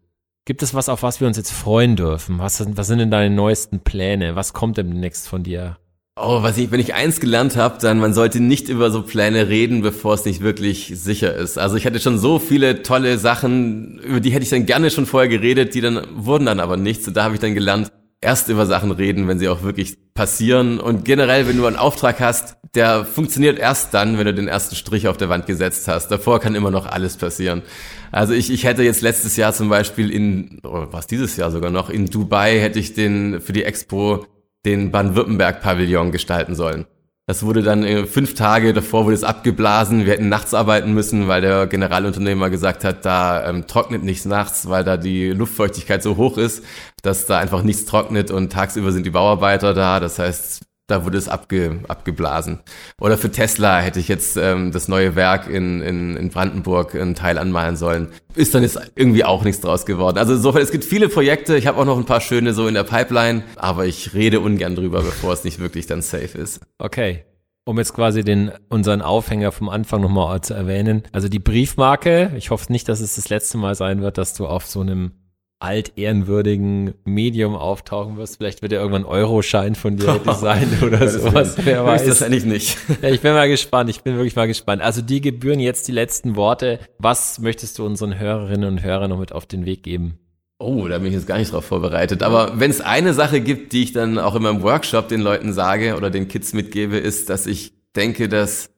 Gibt es was, auf was wir uns jetzt freuen dürfen? Was sind denn deine neuesten Pläne? Was kommt denn demnächst von dir? Oh, wenn ich eins gelernt habe, dann man sollte nicht über so Pläne reden, bevor es nicht wirklich sicher ist. Also ich hatte schon so viele tolle Sachen, über die hätte ich dann gerne schon vorher geredet, die wurden dann aber nichts. Und da habe ich dann gelernt, erst über Sachen reden, wenn sie auch wirklich passieren. Und generell, wenn du einen Auftrag hast, der funktioniert erst dann, wenn du den ersten Strich auf der Wand gesetzt hast. Davor kann immer noch alles passieren. Also ich hätte jetzt letztes Jahr zum Beispiel in Dubai hätte ich für die Expo den Baden-Württemberg-Pavillon gestalten sollen. Das wurde dann 5 Tage davor wurde es abgeblasen. Wir hätten nachts arbeiten müssen, weil der Generalunternehmer gesagt hat, da trocknet nichts nachts, weil da die Luftfeuchtigkeit so hoch ist, dass da einfach nichts trocknet und tagsüber sind die Bauarbeiter da. Das heißt, da wurde es abgeblasen. Oder für Tesla hätte ich jetzt das neue Werk in Brandenburg einen Teil anmalen sollen. Ist dann jetzt irgendwie auch nichts draus geworden. Also insofern, es gibt viele Projekte. Ich habe auch noch ein paar schöne so in der Pipeline. Aber ich rede ungern drüber, bevor es nicht wirklich dann safe ist. Okay. Um jetzt quasi unseren Aufhänger vom Anfang nochmal zu erwähnen. Also die Briefmarke. Ich hoffe nicht, dass es das letzte Mal sein wird, dass du auf so einem altehrenwürdigen Medium auftauchen wirst. Vielleicht wird ja irgendwann ein Euroschein von dir designt oder sowas. Wer weiß. Das eigentlich nicht. Ja, ich bin mal gespannt. Ich bin wirklich mal gespannt. Also die gebühren jetzt die letzten Worte. Was möchtest du unseren Hörerinnen und Hörern noch mit auf den Weg geben? Oh, da bin ich jetzt gar nicht drauf vorbereitet. Aber wenn es eine Sache gibt, die ich dann auch in meinem Workshop den Leuten sage oder den Kids mitgebe, ist, dass ich denke, dass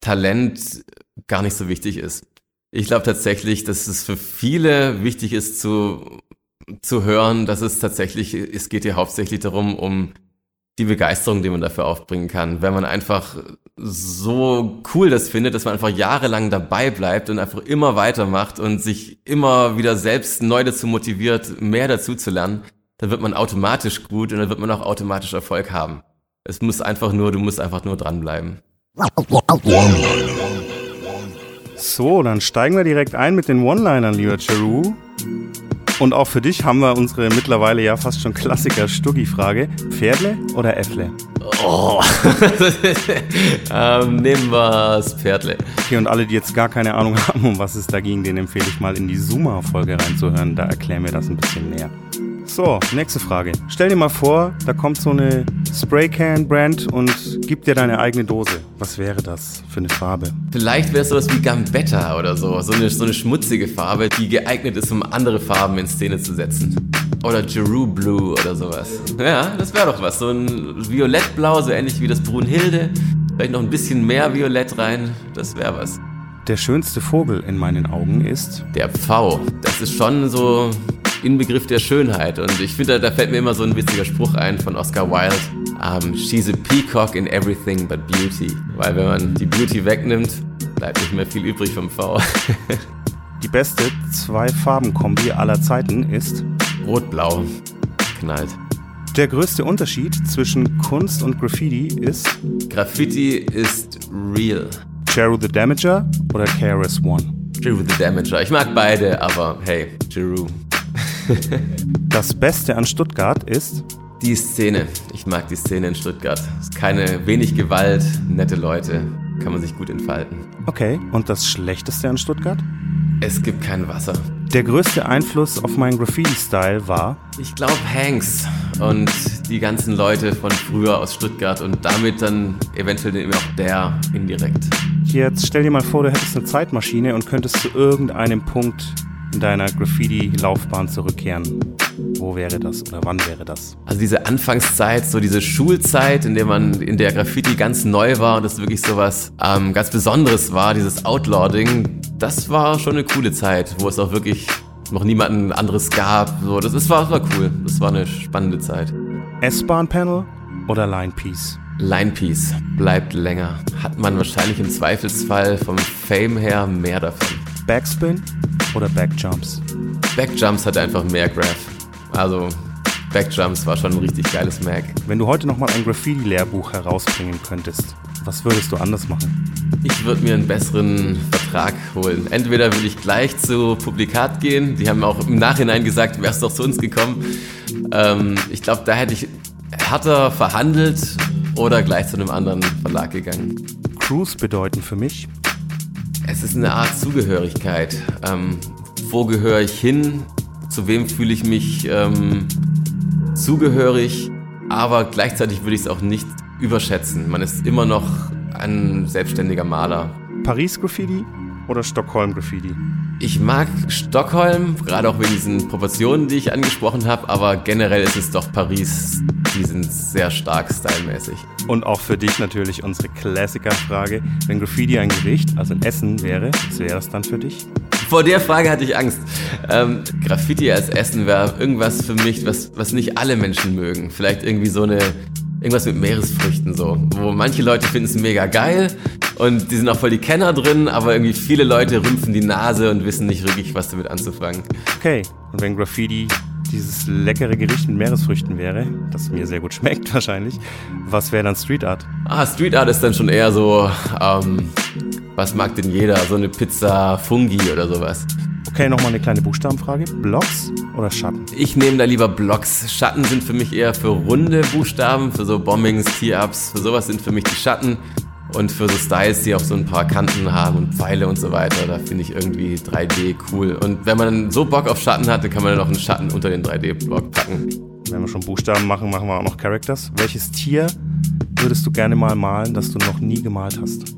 Talent gar nicht so wichtig ist. Ich glaube tatsächlich, dass es für viele wichtig ist zu hören, dass es geht hier hauptsächlich darum, um die Begeisterung, die man dafür aufbringen kann. Wenn man einfach so cool das findet, dass man einfach jahrelang dabei bleibt und einfach immer weitermacht und sich immer wieder selbst neu dazu motiviert, mehr dazu zu lernen, dann wird man automatisch gut und dann wird man auch automatisch Erfolg haben. Du musst einfach nur dranbleiben. So, dann steigen wir direkt ein mit den One-Linern, lieber Jeroo. Und auch für dich haben wir unsere mittlerweile ja fast schon Klassiker-Stuggi-Frage. Pferdle oder Äffle? Oh, nehmen wir das Pferdle. Okay, und alle, die jetzt gar keine Ahnung haben, um was es da ging, denen empfehle ich mal in die Zuma-Folge reinzuhören. Da erklären wir das ein bisschen näher. So, nächste Frage. Stell dir mal vor, da kommt so eine Spraycan-Brand und gibt dir deine eigene Dose. Was wäre das für eine Farbe? Vielleicht wäre es sowas wie Gambetta oder so. So eine schmutzige Farbe, die geeignet ist, um andere Farben in Szene zu setzen. Oder Jeru Blue oder sowas. Ja, das wäre doch was. So ein Violettblau, so ähnlich wie das Brunhilde. Vielleicht noch ein bisschen mehr Violett rein. Das wäre was. Der schönste Vogel in meinen Augen ist? Der Pfau. Das ist schon so Inbegriff der Schönheit. Und ich finde, da fällt mir immer so ein witziger Spruch ein von Oscar Wilde. She's a peacock in everything but beauty. Weil wenn man die Beauty wegnimmt, bleibt nicht mehr viel übrig vom V. Die beste 2-Farben-Kombi aller Zeiten ist? Rot-Blau. Knallt. Der größte Unterschied zwischen Kunst und Graffiti ist? Graffiti ist real. Jeru the Damager oder KRS-One? Jeru the Damager. Ich mag beide, aber hey, Jeru. Das Beste an Stuttgart ist? Die Szene. Ich mag die Szene in Stuttgart. Es ist wenig Gewalt, nette Leute. Kann man sich gut entfalten. Okay, und das Schlechteste an Stuttgart? Es gibt kein Wasser. Der größte Einfluss auf meinen Graffiti-Style war? Ich glaube Hanks und die ganzen Leute von früher aus Stuttgart und damit dann eventuell auch Dare indirekt. Jetzt stell dir mal vor, du hättest eine Zeitmaschine und könntest zu irgendeinem Punkt in deiner Graffiti-Laufbahn zurückkehren. Wo wäre das oder wann wäre das? Also diese Anfangszeit, so diese Schulzeit, in der Graffiti ganz neu war und das wirklich so was ganz Besonderes war, dieses Outlaw-Ding, das war schon eine coole Zeit, wo es auch wirklich noch niemanden anderes gab. So, das war cool, das war eine spannende Zeit. S-Bahn-Panel oder Line-Piece? Line-Piece bleibt länger. Hat man wahrscheinlich im Zweifelsfall vom Fame her mehr davon. Backspin oder Backjumps? Backjumps hat einfach mehr Graph. Also Backjumps war schon ein richtig geiles Mag. Wenn du heute nochmal ein Graffiti-Lehrbuch herausbringen könntest, was würdest du anders machen? Ich würde mir einen besseren Vertrag holen. Entweder würde ich gleich zu Publikat gehen, die haben auch im Nachhinein gesagt, wärst doch zu uns gekommen. Ich glaube, da hätte ich härter verhandelt oder gleich zu einem anderen Verlag gegangen. Crews bedeuten für mich? Es ist eine Art Zugehörigkeit. Wo gehöre ich hin? Zu wem fühle ich mich zugehörig? Aber gleichzeitig würde ich es auch nicht überschätzen. Man ist immer noch ein selbstständiger Maler. Paris Graffiti oder Stockholm Graffiti? Ich mag Stockholm, gerade auch wegen diesen Proportionen, die ich angesprochen habe, aber generell ist es doch Paris, die sind sehr stark stylemäßig. Und auch für dich natürlich unsere Klassikerfrage, wenn Graffiti ein Gericht, also ein Essen wäre, was wäre es dann für dich? Vor der Frage hatte ich Angst. Graffiti als Essen wäre irgendwas für mich, was nicht alle Menschen mögen. Vielleicht irgendwie irgendwas mit Meeresfrüchten so, wo manche Leute finden es mega geil und die sind auch voll die Kenner drin, aber irgendwie viele Leute rümpfen die Nase und wissen nicht wirklich, was damit anzufangen. Okay, und wenn Graffiti dieses leckere Gericht mit Meeresfrüchten wäre, das mir sehr gut schmeckt wahrscheinlich, was wäre dann Street Art? Street Art ist dann schon eher so, was mag denn jeder? So eine Pizza Fungi oder sowas. Okay, nochmal eine kleine Buchstabenfrage. Blocks oder Schatten? Ich nehme da lieber Blocks. Schatten sind für mich eher für runde Buchstaben, für so Bombings, Tee-Ups, für sowas sind für mich die Schatten. Und für so Styles, die auch so ein paar Kanten haben und Pfeile und so weiter, da finde ich irgendwie 3D cool. Und wenn man so Bock auf Schatten hatte, kann man dann auch einen Schatten unter den 3D-Block packen. Wenn wir schon Buchstaben machen, machen wir auch noch Characters. Welches Tier würdest du gerne mal malen, das du noch nie gemalt hast?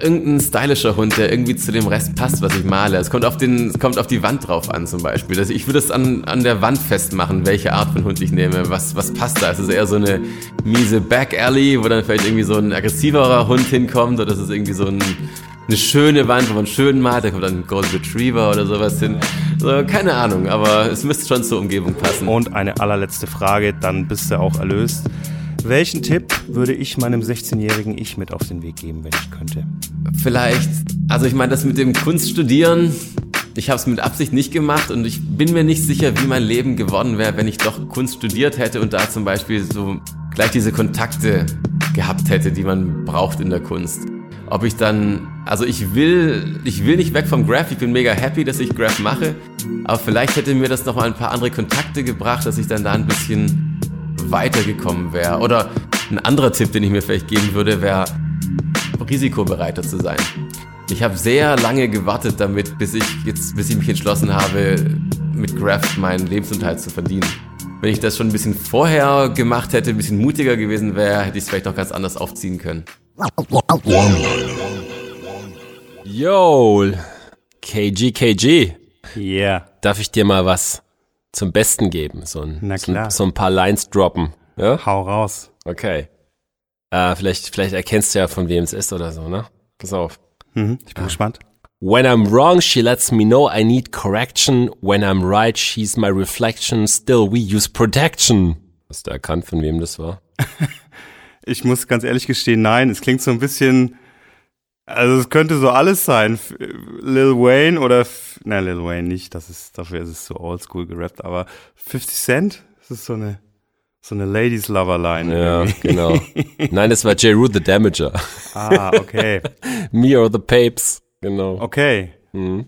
Irgendein stylischer Hund, der irgendwie zu dem Rest passt, was ich male. Es kommt auf die Wand drauf an zum Beispiel. Also ich würde es an der Wand festmachen, welche Art von Hund ich nehme, was passt da. Ist es eher so eine miese Back-Alley, wo dann vielleicht irgendwie so ein aggressiverer Hund hinkommt, oder ist es irgendwie so eine schöne Wand, wo man schön malt, da kommt dann ein Golden Retriever oder sowas hin. So, keine Ahnung, aber es müsste schon zur Umgebung passen. Und eine allerletzte Frage, dann bist du auch erlöst. Welchen Tipp würde ich meinem 16-jährigen Ich mit auf den Weg geben, wenn ich könnte? Vielleicht, also ich meine, das mit dem Kunststudieren, ich habe es mit Absicht nicht gemacht und ich bin mir nicht sicher, wie mein Leben geworden wäre, wenn ich doch Kunst studiert hätte und da zum Beispiel so gleich diese Kontakte gehabt hätte, die man braucht in der Kunst. Ob ich dann, also ich will nicht weg vom Graph, ich bin mega happy, dass ich Graph mache, aber vielleicht hätte mir das nochmal ein paar andere Kontakte gebracht, dass ich dann da ein bisschen weitergekommen wäre. Oder ein anderer Tipp, den ich mir vielleicht geben würde, wäre, risikobereiter zu sein. Ich habe sehr lange gewartet damit, bis ich mich entschlossen habe, mit Graft meinen Lebensunterhalt zu verdienen. Wenn ich das schon ein bisschen vorher gemacht hätte, ein bisschen mutiger gewesen wäre, hätte ich es vielleicht noch ganz anders aufziehen können. Yo, KG. Yeah. Darf ich dir mal was zum Besten geben, so ein paar Lines droppen. Ja? Hau raus. Okay. Vielleicht erkennst du ja, von wem es ist oder so, ne? Pass auf. Ich bin gespannt. When I'm wrong, she lets me know I need correction. When I'm right, she's my reflection. Still we use protection. Hast du erkannt, von wem das war? Ich muss ganz ehrlich gestehen, nein. Es klingt so ein bisschen, also es könnte so alles sein. Lil Wayne oder, nein, Lil Wayne nicht, dafür ist es so oldschool gerappt, aber 50 Cent? Das ist so eine Ladies Lover Line. Ja, genau. Nein, das war Jeru the Damager. Ah, okay. Me or the Papes, genau. Okay. Mhm.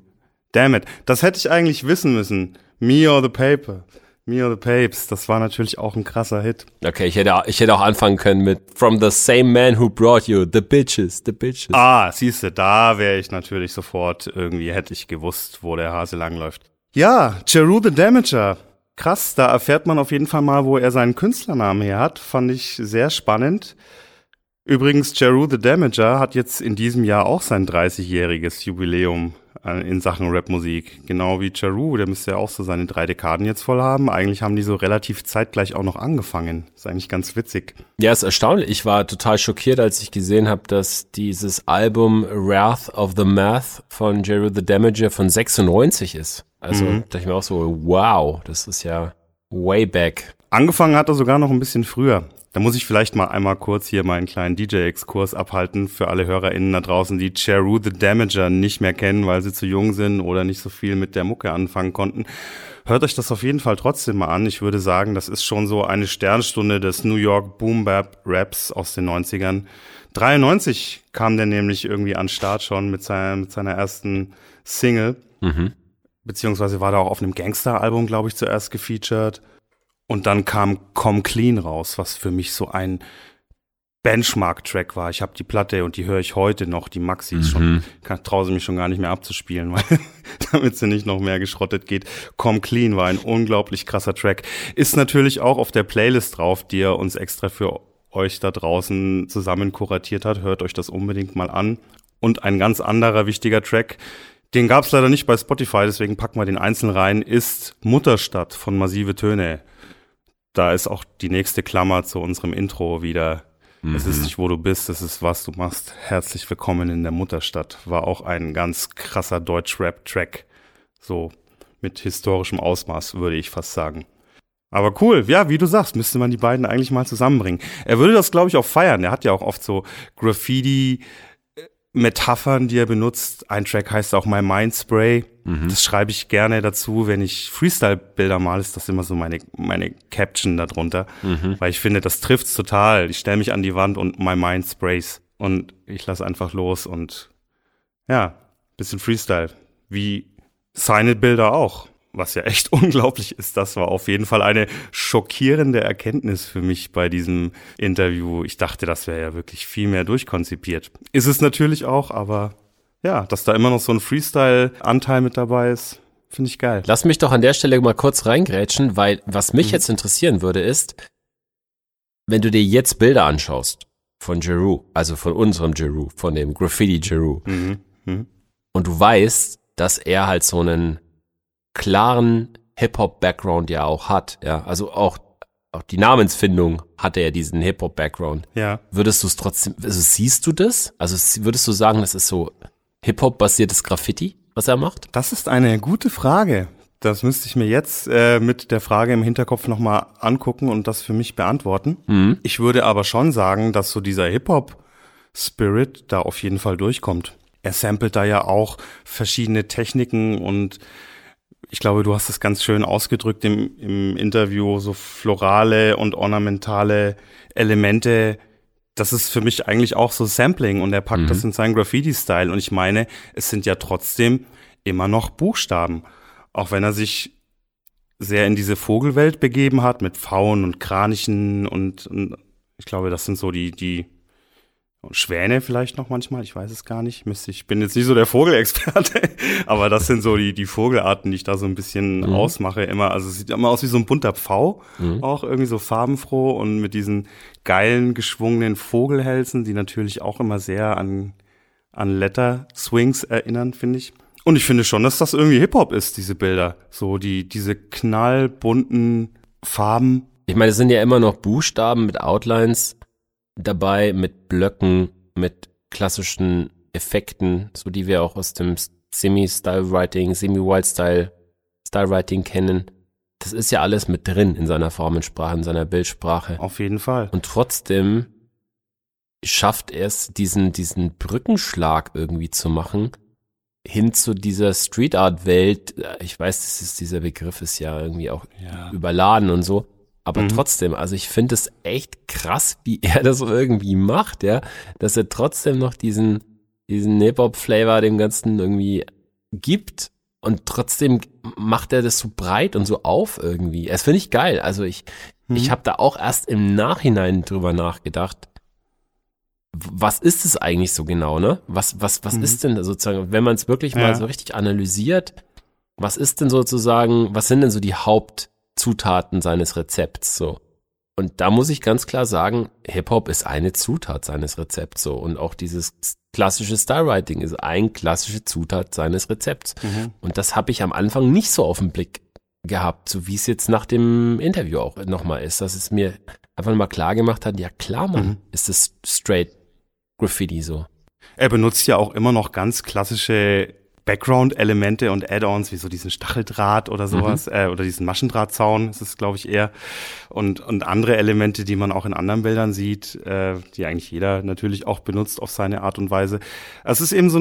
Damn it. Das hätte ich eigentlich wissen müssen. Me or the Papes, das war natürlich auch ein krasser Hit. Okay, ich hätte auch anfangen können mit From the same man who brought you, the bitches. Ah, siehst du, da wäre ich natürlich sofort, irgendwie hätte ich gewusst, wo der Hase langläuft. Ja, Jeru the Damager. Krass, da erfährt man auf jeden Fall mal, wo er seinen Künstlernamen her hat. Fand ich sehr spannend. Übrigens, Jeru the Damager hat jetzt in diesem Jahr auch sein 30-jähriges Jubiläum in Sachen Rapmusik. Genau wie Jeroo, der müsste ja auch so seine 3 Dekaden jetzt voll haben. Eigentlich haben die so relativ zeitgleich auch noch angefangen. Ist eigentlich ganz witzig. Ja, ist erstaunlich. Ich war total schockiert, als ich gesehen habe, dass dieses Album Wrath of the Math von Jeru the Damager von 96 ist. Also dachte ich mir auch so, wow, das ist ja way back. Angefangen hat er sogar noch ein bisschen früher. Da muss ich vielleicht mal einmal kurz hier meinen kleinen DJ-Exkurs abhalten für alle HörerInnen da draußen, die Jeru the Damager nicht mehr kennen, weil sie zu jung sind oder nicht so viel mit der Mucke anfangen konnten. Hört euch das auf jeden Fall trotzdem mal an. Ich würde sagen, das ist schon so eine Sternstunde des New York Boom-Bap-Raps aus den 90ern. 93 kam der nämlich irgendwie an den Start schon mit seiner ersten Single. Mhm. Beziehungsweise war da auch auf einem Gangster-Album, glaube ich, zuerst gefeatured. Und dann kam Come Clean raus, was für mich so ein Benchmark-Track war. Ich habe die Platte und die höre ich heute noch, die Maxi ist schon, traue sie mich schon gar nicht mehr abzuspielen, weil damit sie nicht noch mehr geschrottet geht. Come Clean war ein unglaublich krasser Track. Ist natürlich auch auf der Playlist drauf, die er uns extra für euch da draußen zusammen kuratiert hat. Hört euch das unbedingt mal an. Und ein ganz anderer wichtiger Track, Den gab es leider nicht bei Spotify, deswegen packen wir den einzeln rein. Ist Mutterstadt von Massive Töne. Da ist auch die nächste Klammer zu unserem Intro wieder. Es ist nicht, wo du bist, es ist, was du machst. Herzlich willkommen in der Mutterstadt. War auch ein ganz krasser Deutsch-Rap-Track. So mit historischem Ausmaß, würde ich fast sagen. Aber cool, ja, wie du sagst, müsste man die beiden eigentlich mal zusammenbringen. Er würde das, glaube ich, auch feiern. Er hat ja auch oft so Graffiti-Metaphern, die er benutzt. Ein Track heißt auch My Mind Spray. Das schreibe ich gerne dazu, wenn ich Freestyle-Bilder male, ist das immer so meine Caption darunter, weil ich finde, das trifft's total. Ich stelle mich an die Wand und my mind sprays und ich lasse einfach los und ja, bisschen Freestyle, wie seine Bilder auch, was ja echt unglaublich ist. Das war auf jeden Fall eine schockierende Erkenntnis für mich bei diesem Interview. Ich dachte, das wäre ja wirklich viel mehr durchkonzipiert. Ist es natürlich auch, aber ja, dass da immer noch so ein Freestyle-Anteil mit dabei ist, finde ich geil. Lass mich doch an der Stelle mal kurz reingrätschen, weil was mich jetzt interessieren würde ist, wenn du dir jetzt Bilder anschaust von Jeroo, also von unserem Jeroo, von dem Graffiti Jeroo, und du weißt, dass er halt so einen klaren Hip-Hop-Background ja auch hat, ja, also auch die Namensfindung hatte ja diesen Hip-Hop-Background. Ja. Würdest du es trotzdem, also siehst du das? Also würdest du sagen, das ist so Hip-Hop-basiertes Graffiti, was er macht? Das ist eine gute Frage. Das müsste ich mir jetzt mit der Frage im Hinterkopf nochmal angucken und das für mich beantworten. Ich würde aber schon sagen, dass so dieser Hip-Hop-Spirit da auf jeden Fall durchkommt. Er samplet da ja auch verschiedene Techniken und ich glaube, du hast das ganz schön ausgedrückt im Interview, so florale und ornamentale Elemente. Das ist für mich eigentlich auch so Sampling und er packt das in seinen Graffiti-Style. Und ich meine, es sind ja trotzdem immer noch Buchstaben. Auch wenn er sich sehr in diese Vogelwelt begeben hat mit Pfauen und Kranichen und ich glaube, das sind so die Schwäne vielleicht noch manchmal, ich weiß es gar nicht. Ich bin jetzt nicht so der Vogelexperte, aber das sind so die Vogelarten, die ich da so ein bisschen ausmache immer. Also es sieht immer aus wie so ein bunter Pfau, auch irgendwie so farbenfroh und mit diesen geilen, geschwungenen Vogelhälsen, die natürlich auch immer sehr an Letter-Swings erinnern, finde ich. Und ich finde schon, dass das irgendwie Hip-Hop ist, diese Bilder. So diese knallbunten Farben. Ich meine, es sind ja immer noch Buchstaben mit Outlines dabei, mit Blöcken, mit klassischen Effekten, so die wir auch aus dem Semi-Style-Writing, Semi-Wild-Style-Style-Writing kennen. Das ist ja alles mit drin in seiner Formensprache, in seiner Bildsprache. Auf jeden Fall. Und trotzdem schafft er es, diesen Brückenschlag irgendwie zu machen, hin zu dieser Street-Art-Welt. Ich weiß, dieser Begriff ist ja irgendwie auch überladen und so. Aber trotzdem, also ich finde es echt krass, wie er das irgendwie macht, ja, dass er trotzdem noch diesen Hip-Hop-Flavor dem Ganzen irgendwie gibt und trotzdem macht er das so breit und so auf irgendwie. Das finde ich geil. Also ich habe da auch erst im Nachhinein drüber nachgedacht, was ist es eigentlich so genau, ne? Was ist denn sozusagen, wenn man es wirklich mal so richtig analysiert, was sind denn so die Hauptzutaten seines Rezepts, so. Und da muss ich ganz klar sagen, Hip-Hop ist eine Zutat seines Rezepts, so. Und auch dieses klassische Stylewriting ist eine klassische Zutat seines Rezepts. Und das habe ich am Anfang nicht so auf den Blick gehabt, so wie es jetzt nach dem Interview auch nochmal ist, dass es mir einfach mal klar gemacht hat, ja klar, Mann, ist das straight Graffiti, so. Er benutzt ja auch immer noch ganz klassische Background-Elemente und Add-ons, wie so diesen Stacheldraht oder sowas, oder diesen Maschendrahtzaun, das ist, glaube ich, eher. Und andere Elemente, die man auch in anderen Bildern sieht, die eigentlich jeder natürlich auch benutzt auf seine Art und Weise. Also es ist eben so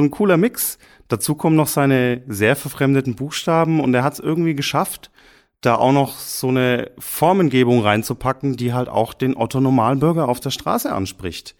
ein cooler Mix. Dazu kommen noch seine sehr verfremdeten Buchstaben und er hat es irgendwie geschafft, da auch noch so eine Formengebung reinzupacken, die halt auch den otto-normalen Bürger auf der Straße anspricht.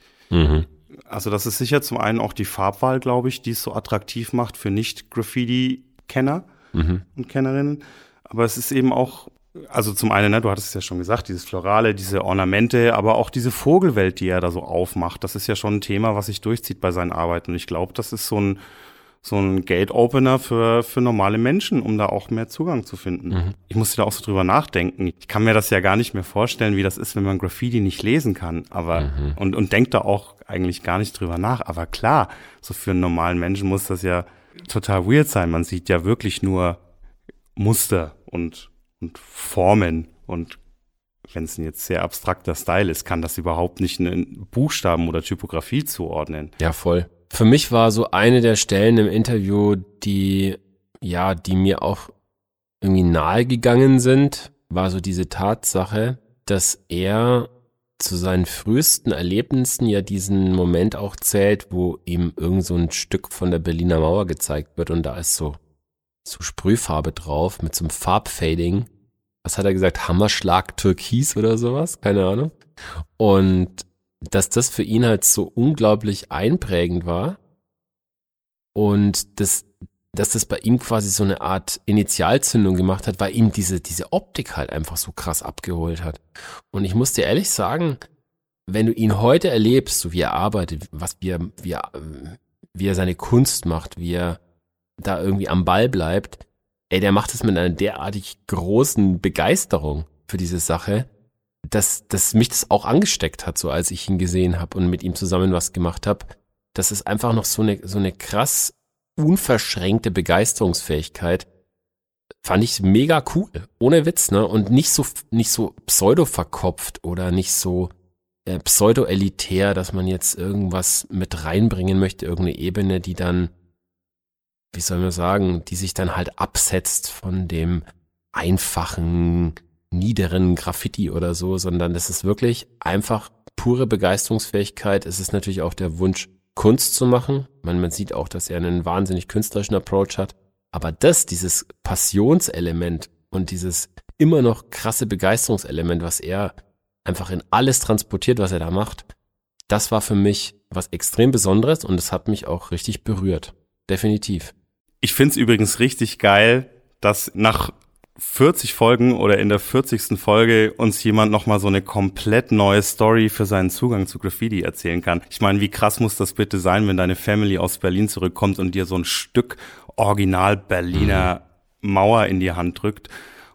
Also das ist sicher zum einen auch die Farbwahl, glaube ich, die es so attraktiv macht für Nicht-Graffiti-Kenner und Kennerinnen. Aber es ist eben auch, also zum einen, ne, du hattest es ja schon gesagt, dieses Florale, diese Ornamente, aber auch diese Vogelwelt, die er da so aufmacht. Das ist ja schon ein Thema, was sich durchzieht bei seinen Arbeiten. Und ich glaube, das ist so ein Gate-Opener für normale Menschen, um da auch mehr Zugang zu finden. Ich musste da auch so drüber nachdenken. Ich kann mir das ja gar nicht mehr vorstellen, wie das ist, wenn man Graffiti nicht lesen kann. Aber und denkt da auch eigentlich gar nicht drüber nach. Aber klar, so für einen normalen Menschen muss das ja total weird sein. Man sieht ja wirklich nur Muster und Formen. Und wenn es ein jetzt sehr abstrakter Style ist, kann das überhaupt nicht einen Buchstaben oder Typografie zuordnen. Ja, voll. Für mich war so eine der Stellen im Interview, die mir auch irgendwie nahe gegangen sind, war so diese Tatsache, dass er zu seinen frühesten Erlebnissen ja diesen Moment auch zählt, wo ihm irgend so ein Stück von der Berliner Mauer gezeigt wird und da ist so Sprühfarbe drauf mit so einem Farbfading. Was hat er gesagt? Hammerschlag Türkis oder sowas? Keine Ahnung. Und dass das für ihn halt so unglaublich einprägend war und dass das bei ihm quasi so eine Art Initialzündung gemacht hat, weil ihm diese Optik halt einfach so krass abgeholt hat. Und ich muss dir ehrlich sagen, wenn du ihn heute erlebst, so wie er arbeitet, wie er seine Kunst macht, wie er da irgendwie am Ball bleibt, ey, der macht das mit einer derartig großen Begeisterung für diese Sache, dass mich das auch angesteckt hat, so als ich ihn gesehen habe und mit ihm zusammen was gemacht habe. Das ist einfach noch so eine krass unverschränkte Begeisterungsfähigkeit, fand ich mega cool, ohne Witz, ne? Und nicht so pseudo-verkopft oder nicht so pseudo-elitär, dass man jetzt irgendwas mit reinbringen möchte, irgendeine Ebene, die dann, wie soll man sagen, die sich dann halt absetzt von dem einfachen, niederen Graffiti oder so, sondern das ist wirklich einfach pure Begeisterungsfähigkeit. Es ist natürlich auch der Wunsch, Kunst zu machen. Man sieht auch, dass er einen wahnsinnig künstlerischen Approach hat. Aber dieses Passionselement und dieses immer noch krasse Begeisterungselement, was er einfach in alles transportiert, was er da macht, das war für mich was extrem Besonderes und es hat mich auch richtig berührt. Definitiv. Ich find's übrigens richtig geil, dass nach 40 Folgen oder in der 40. Folge uns jemand nochmal so eine komplett neue Story für seinen Zugang zu Graffiti erzählen kann. Ich meine, wie krass muss das bitte sein, wenn deine Family aus Berlin zurückkommt und dir so ein Stück original Berliner Mauer in die Hand drückt.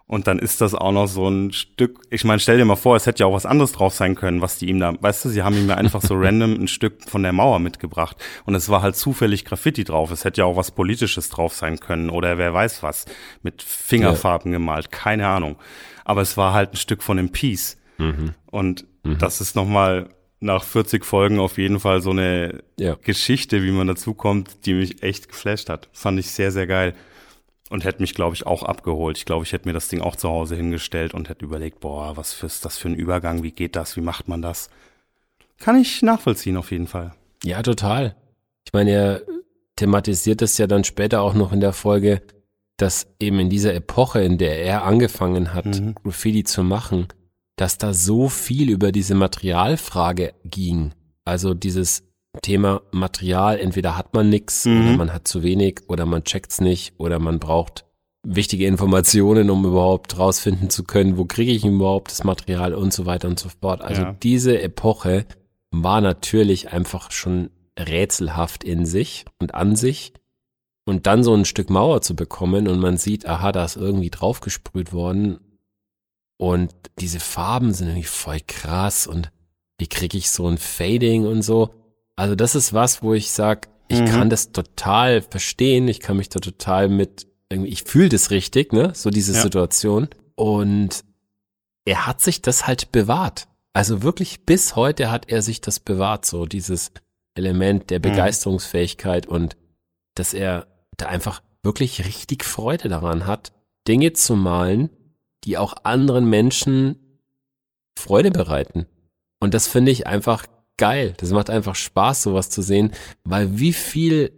Und dann ist das auch noch so ein Stück, ich meine, stell dir mal vor, es hätte ja auch was anderes drauf sein können, was die ihm da, weißt du, sie haben ihm ja einfach so random ein Stück von der Mauer mitgebracht und es war halt zufällig Graffiti drauf, es hätte ja auch was Politisches drauf sein können oder wer weiß was, mit Fingerfarben gemalt, keine Ahnung, aber es war halt ein Stück von dem Piece und das ist nochmal nach 40 Folgen auf jeden Fall so eine Geschichte, wie man dazukommt, die mich echt geflasht hat, fand ich sehr, sehr geil. Und hätte mich, glaube ich, auch abgeholt. Ich glaube, ich hätte mir das Ding auch zu Hause hingestellt und hätte überlegt, boah, was ist das für ein Übergang? Wie geht das? Wie macht man das? Kann ich nachvollziehen auf jeden Fall. Ja, total. Ich meine, er thematisiert das ja dann später auch noch in der Folge, dass eben in dieser Epoche, in der er angefangen hat, Graffiti zu machen, dass da so viel über diese Materialfrage ging. Also dieses Thema Material, entweder hat man nichts oder man hat zu wenig oder man checkt's nicht oder man braucht wichtige Informationen, um überhaupt rausfinden zu können, wo kriege ich überhaupt das Material und so weiter und so fort. Also diese Epoche war natürlich einfach schon rätselhaft in sich und an sich und dann so ein Stück Mauer zu bekommen und man sieht, aha, da ist irgendwie draufgesprüht worden und diese Farben sind irgendwie voll krass und wie kriege ich so ein Fading und so. Also das ist was, wo ich sage, ich kann das total verstehen, ich kann mich da total mit, irgendwie, ich fühle das richtig, ne, so diese Situation. Und er hat sich das halt bewahrt. Also wirklich bis heute hat er sich das bewahrt, so dieses Element der Begeisterungsfähigkeit und dass er da einfach wirklich richtig Freude daran hat, Dinge zu malen, die auch anderen Menschen Freude bereiten. Und das finde ich einfach geil, das macht einfach Spaß, sowas zu sehen, weil wie viel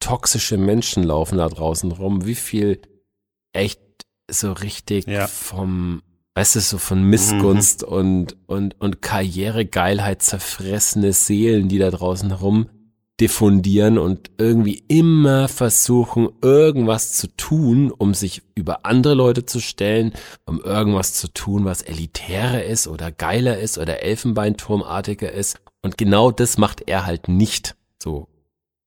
toxische Menschen laufen da draußen rum, wie viel echt so richtig vom, weißt du, so von Missgunst und Karrieregeilheit zerfressene Seelen, die da draußen rum diffundieren und irgendwie immer versuchen, irgendwas zu tun, um sich über andere Leute zu stellen, um irgendwas zu tun, was elitärer ist oder geiler ist oder Elfenbeinturmartiger ist. Und genau das macht er halt nicht so.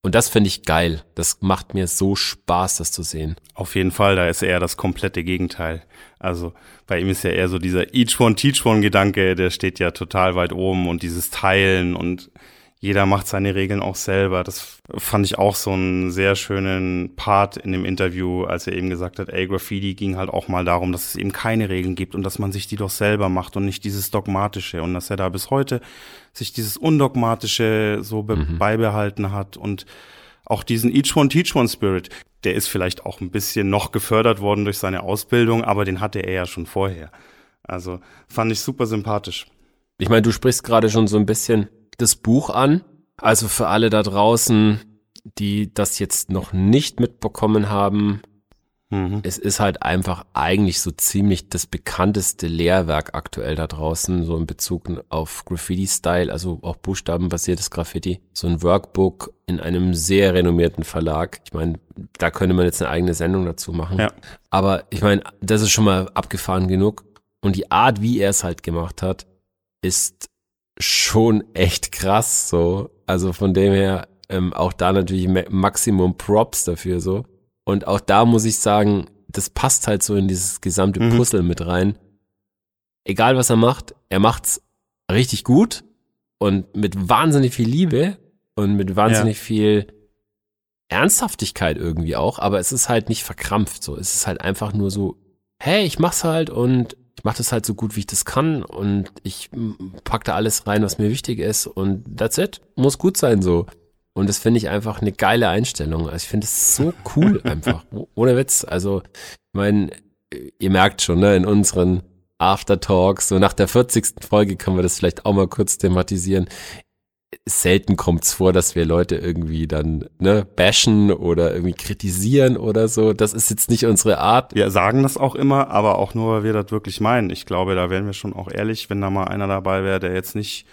Und das finde ich geil. Das macht mir so Spaß, das zu sehen. Auf jeden Fall, da ist eher das komplette Gegenteil. Also bei ihm ist ja eher so dieser Each-One-Teach-One-Gedanke, der steht ja total weit oben und dieses Teilen und jeder macht seine Regeln auch selber. Das fand ich auch so einen sehr schönen Part in dem Interview, als er eben gesagt hat, Graffiti ging halt auch mal darum, dass es eben keine Regeln gibt und dass man sich die doch selber macht und nicht dieses Dogmatische. Und dass er da bis heute sich dieses Undogmatische so beibehalten hat und auch diesen Each-One-Teach-One-Spirit, der ist vielleicht auch ein bisschen noch gefördert worden durch seine Ausbildung, aber den hatte er ja schon vorher. Also fand ich super sympathisch. Ich meine, du sprichst gerade schon so ein bisschen das Buch an. Also für alle da draußen, die das jetzt noch nicht mitbekommen haben, es ist halt einfach eigentlich so ziemlich das bekannteste Lehrwerk aktuell da draußen, so in Bezug auf Graffiti-Style, also auch buchstabenbasiertes Graffiti. So ein Workbook in einem sehr renommierten Verlag. Ich meine, da könnte man jetzt eine eigene Sendung dazu machen. Ja. Aber ich meine, das ist schon mal abgefahren genug. Und die Art, wie er es halt gemacht hat, ist schon echt krass so. Also von dem her auch da natürlich Maximum Props dafür so. Und auch da muss ich sagen, das passt halt so in dieses gesamte Puzzle mit rein. Egal was er macht's richtig gut und mit wahnsinnig viel Liebe und mit wahnsinnig viel Ernsthaftigkeit irgendwie auch. Aber es ist halt nicht verkrampft so. Es ist halt einfach nur so, hey, ich mach's halt und ich mache das halt so gut, wie ich das kann und ich packe da alles rein, was mir wichtig ist und that's it, muss gut sein so. Und das finde ich einfach eine geile Einstellung. Also ich finde es so cool einfach, ohne Witz. Also ich meine, ihr merkt schon, ne, in unseren Aftertalks, so nach der 40. Folge können wir das vielleicht auch mal kurz thematisieren. Selten kommt's vor, dass wir Leute irgendwie dann bashen oder irgendwie kritisieren oder so. Das ist jetzt nicht unsere Art. Wir sagen das auch immer, aber auch nur, weil wir das wirklich meinen. Ich glaube, da wären wir schon auch ehrlich, wenn da mal einer dabei wäre, der jetzt nicht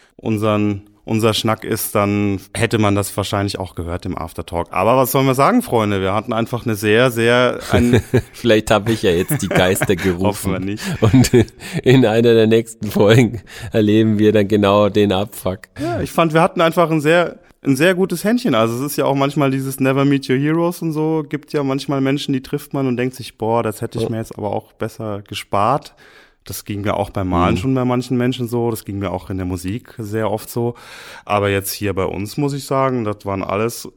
unser Schnack ist, dann hätte man das wahrscheinlich auch gehört im Aftertalk. Aber was sollen wir sagen, Freunde? Wir hatten einfach eine sehr, sehr... Vielleicht habe ich ja jetzt die Geister gerufen. Hoffen wir nicht. Und in einer der nächsten Folgen erleben wir dann genau den Abfuck. Ja, ich fand, wir hatten einfach ein sehr gutes Händchen. Also es ist ja auch manchmal dieses Never Meet Your Heroes und so. Gibt ja manchmal Menschen, die trifft man und denkt sich, boah, das hätte ich mir jetzt aber auch besser gespart. Das ging mir auch beim Malen schon bei manchen Menschen so, das ging mir auch in der Musik sehr oft so. Aber jetzt hier bei uns muss ich sagen, das waren alles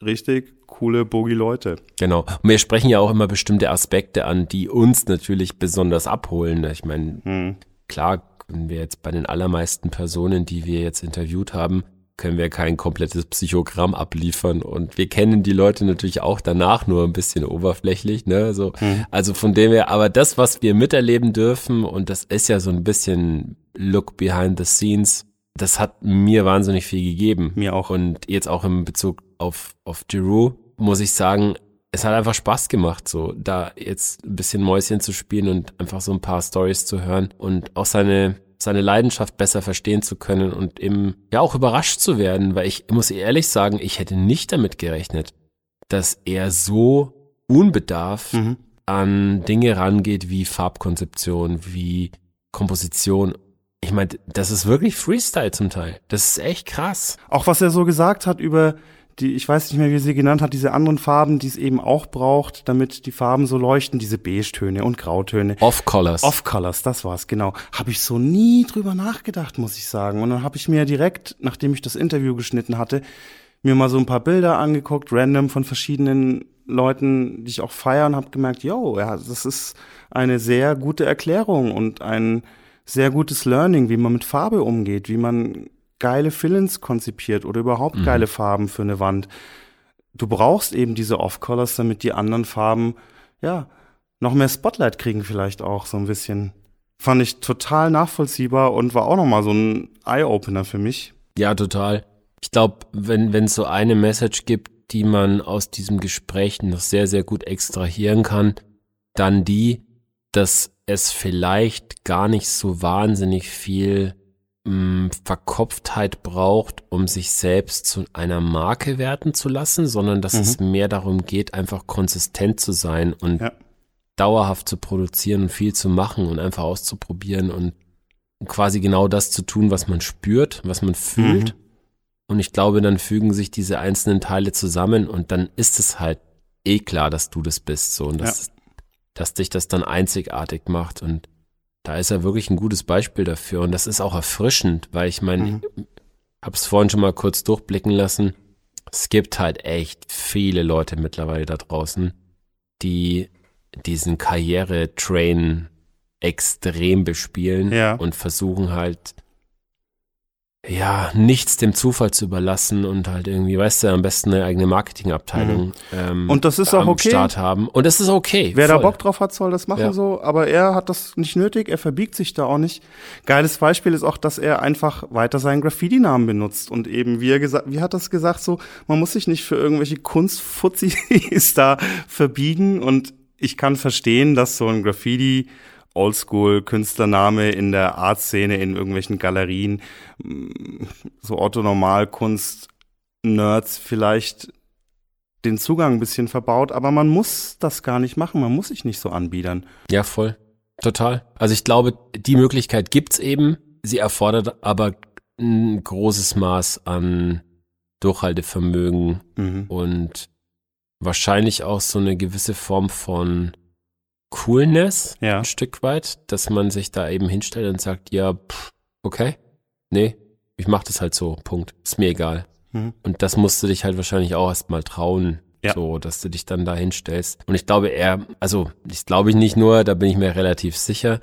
richtig coole Bogie-Leute. Genau. Und wir sprechen ja auch immer bestimmte Aspekte an, die uns natürlich besonders abholen. Ich meine, klar können wir jetzt bei den allermeisten Personen, die wir jetzt interviewt haben, können wir kein komplettes Psychogramm abliefern. Und wir kennen die Leute natürlich auch danach nur ein bisschen oberflächlich, ne? So, also von dem her, aber das, was wir miterleben dürfen, und das ist ja so ein bisschen Look behind the scenes, das hat mir wahnsinnig viel gegeben. Mir auch. Und jetzt auch in Bezug auf Jeroo, muss ich sagen, es hat einfach Spaß gemacht, so da jetzt ein bisschen Mäuschen zu spielen und einfach so ein paar Storys zu hören und auch seine Leidenschaft besser verstehen zu können und eben ja auch überrascht zu werden, weil ich muss ehrlich sagen, ich hätte nicht damit gerechnet, dass er so unbedarft an Dinge rangeht wie Farbkonzeption, wie Komposition. Ich meine, das ist wirklich Freestyle zum Teil. Das ist echt krass. Auch was er so gesagt hat über die, ich weiß nicht mehr, wie sie genannt hat, diese anderen Farben, die es eben auch braucht, damit die Farben so leuchten, diese Beige-Töne und Grautöne. Off-Colors. Off-Colors, das war's, genau. Habe ich so nie drüber nachgedacht, muss ich sagen. Und dann habe ich mir direkt, nachdem ich das Interview geschnitten hatte, mir mal so ein paar Bilder angeguckt, random von verschiedenen Leuten, die ich auch feiere, und habe gemerkt, ja, das ist eine sehr gute Erklärung und ein sehr gutes Learning, wie man mit Farbe umgeht, wie man geile Fillings konzipiert oder überhaupt geile Farben für eine Wand. Du brauchst eben diese Off-Colors, damit die anderen Farben, ja, noch mehr Spotlight kriegen vielleicht auch so ein bisschen. Fand ich total nachvollziehbar und war auch nochmal so ein Eye-Opener für mich. Ja, total. Ich glaube, wenn es so eine Message gibt, die man aus diesem Gespräch noch sehr, sehr gut extrahieren kann, dann die, dass es vielleicht gar nicht so wahnsinnig viel Verkopftheit braucht, um sich selbst zu einer Marke werden zu lassen, sondern dass es mehr darum geht, einfach konsistent zu sein und dauerhaft zu produzieren und viel zu machen und einfach auszuprobieren und quasi genau das zu tun, was man spürt, was man fühlt. Und ich glaube, dann fügen sich diese einzelnen Teile zusammen und dann ist es halt eh klar, dass du das bist so und dass dich das dann einzigartig macht. Und da ist er wirklich ein gutes Beispiel dafür und das ist auch erfrischend, weil ich meine, hab's vorhin schon mal kurz durchblicken lassen, es gibt halt echt viele Leute mittlerweile da draußen, die diesen Karriere-Train extrem bespielen und versuchen halt, ja, nichts dem Zufall zu überlassen und halt irgendwie, weißt du, am besten eine eigene Marketingabteilung und das ist auch okay. Start haben. Und das ist okay. Wer da Bock drauf hat, soll das machen so, aber er hat das nicht nötig, er verbiegt sich da auch nicht. Geiles Beispiel ist auch, dass er einfach weiter seinen Graffiti-Namen benutzt und eben, wie hat das gesagt, so, man muss sich nicht für irgendwelche Kunstfuzzis da verbiegen und ich kann verstehen, dass so ein Graffiti Oldschool-Künstlername in der Art-Szene, in irgendwelchen Galerien, so Otto-Normal-Kunst-Nerds vielleicht den Zugang ein bisschen verbaut, aber man muss das gar nicht machen, man muss sich nicht so anbiedern. Ja, voll. Total. Also ich glaube, die Möglichkeit gibt's eben, sie erfordert aber ein großes Maß an Durchhaltevermögen und wahrscheinlich auch so eine gewisse Form von Coolness, ein Stück weit, dass man sich da eben hinstellt und sagt, ja, pff, okay, nee, ich mach das halt so, Punkt, ist mir egal. Und das musst du dich halt wahrscheinlich auch erstmal trauen, so, dass du dich dann da hinstellst. Und ich glaube nicht nur, da bin ich mir relativ sicher,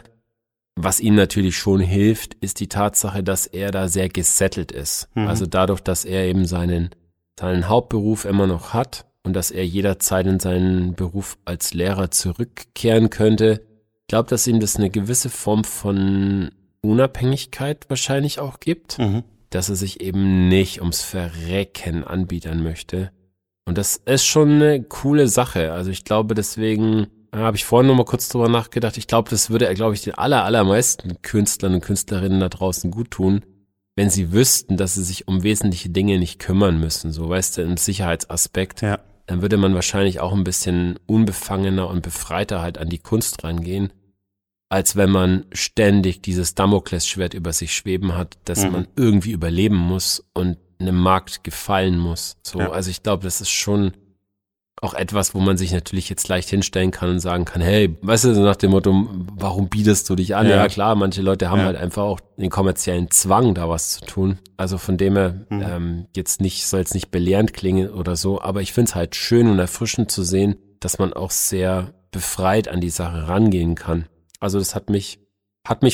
was ihm natürlich schon hilft, ist die Tatsache, dass er da sehr gesettelt ist. Also dadurch, dass er eben seinen Hauptberuf immer noch hat, und dass er jederzeit in seinen Beruf als Lehrer zurückkehren könnte. Ich glaube, dass ihm das eine gewisse Form von Unabhängigkeit wahrscheinlich auch gibt, dass er sich eben nicht ums Verrecken anbiedern möchte. Und das ist schon eine coole Sache. Also ich glaube, deswegen habe ich vorhin noch mal kurz drüber nachgedacht. Ich glaube, das würde, den allermeisten Künstlern und Künstlerinnen da draußen gut tun, wenn sie wüssten, dass sie sich um wesentliche Dinge nicht kümmern müssen. So, weißt du, im Sicherheitsaspekt. Ja. Dann würde man wahrscheinlich auch ein bisschen unbefangener und befreiter halt an die Kunst rangehen, als wenn man ständig dieses Damoklesschwert über sich schweben hat, dass man irgendwie überleben muss und einem Markt gefallen muss. So, also ich glaube, das ist schon auch etwas, wo man sich natürlich jetzt leicht hinstellen kann und sagen kann, hey, weißt du, so nach dem Motto, warum bietest du dich an? Ja, klar, manche Leute haben halt einfach auch den kommerziellen Zwang, da was zu tun. Also von dem her, soll jetzt nicht belehrend klingen oder so, aber ich finde es halt schön und erfrischend zu sehen, dass man auch sehr befreit an die Sache rangehen kann. Also das hat mich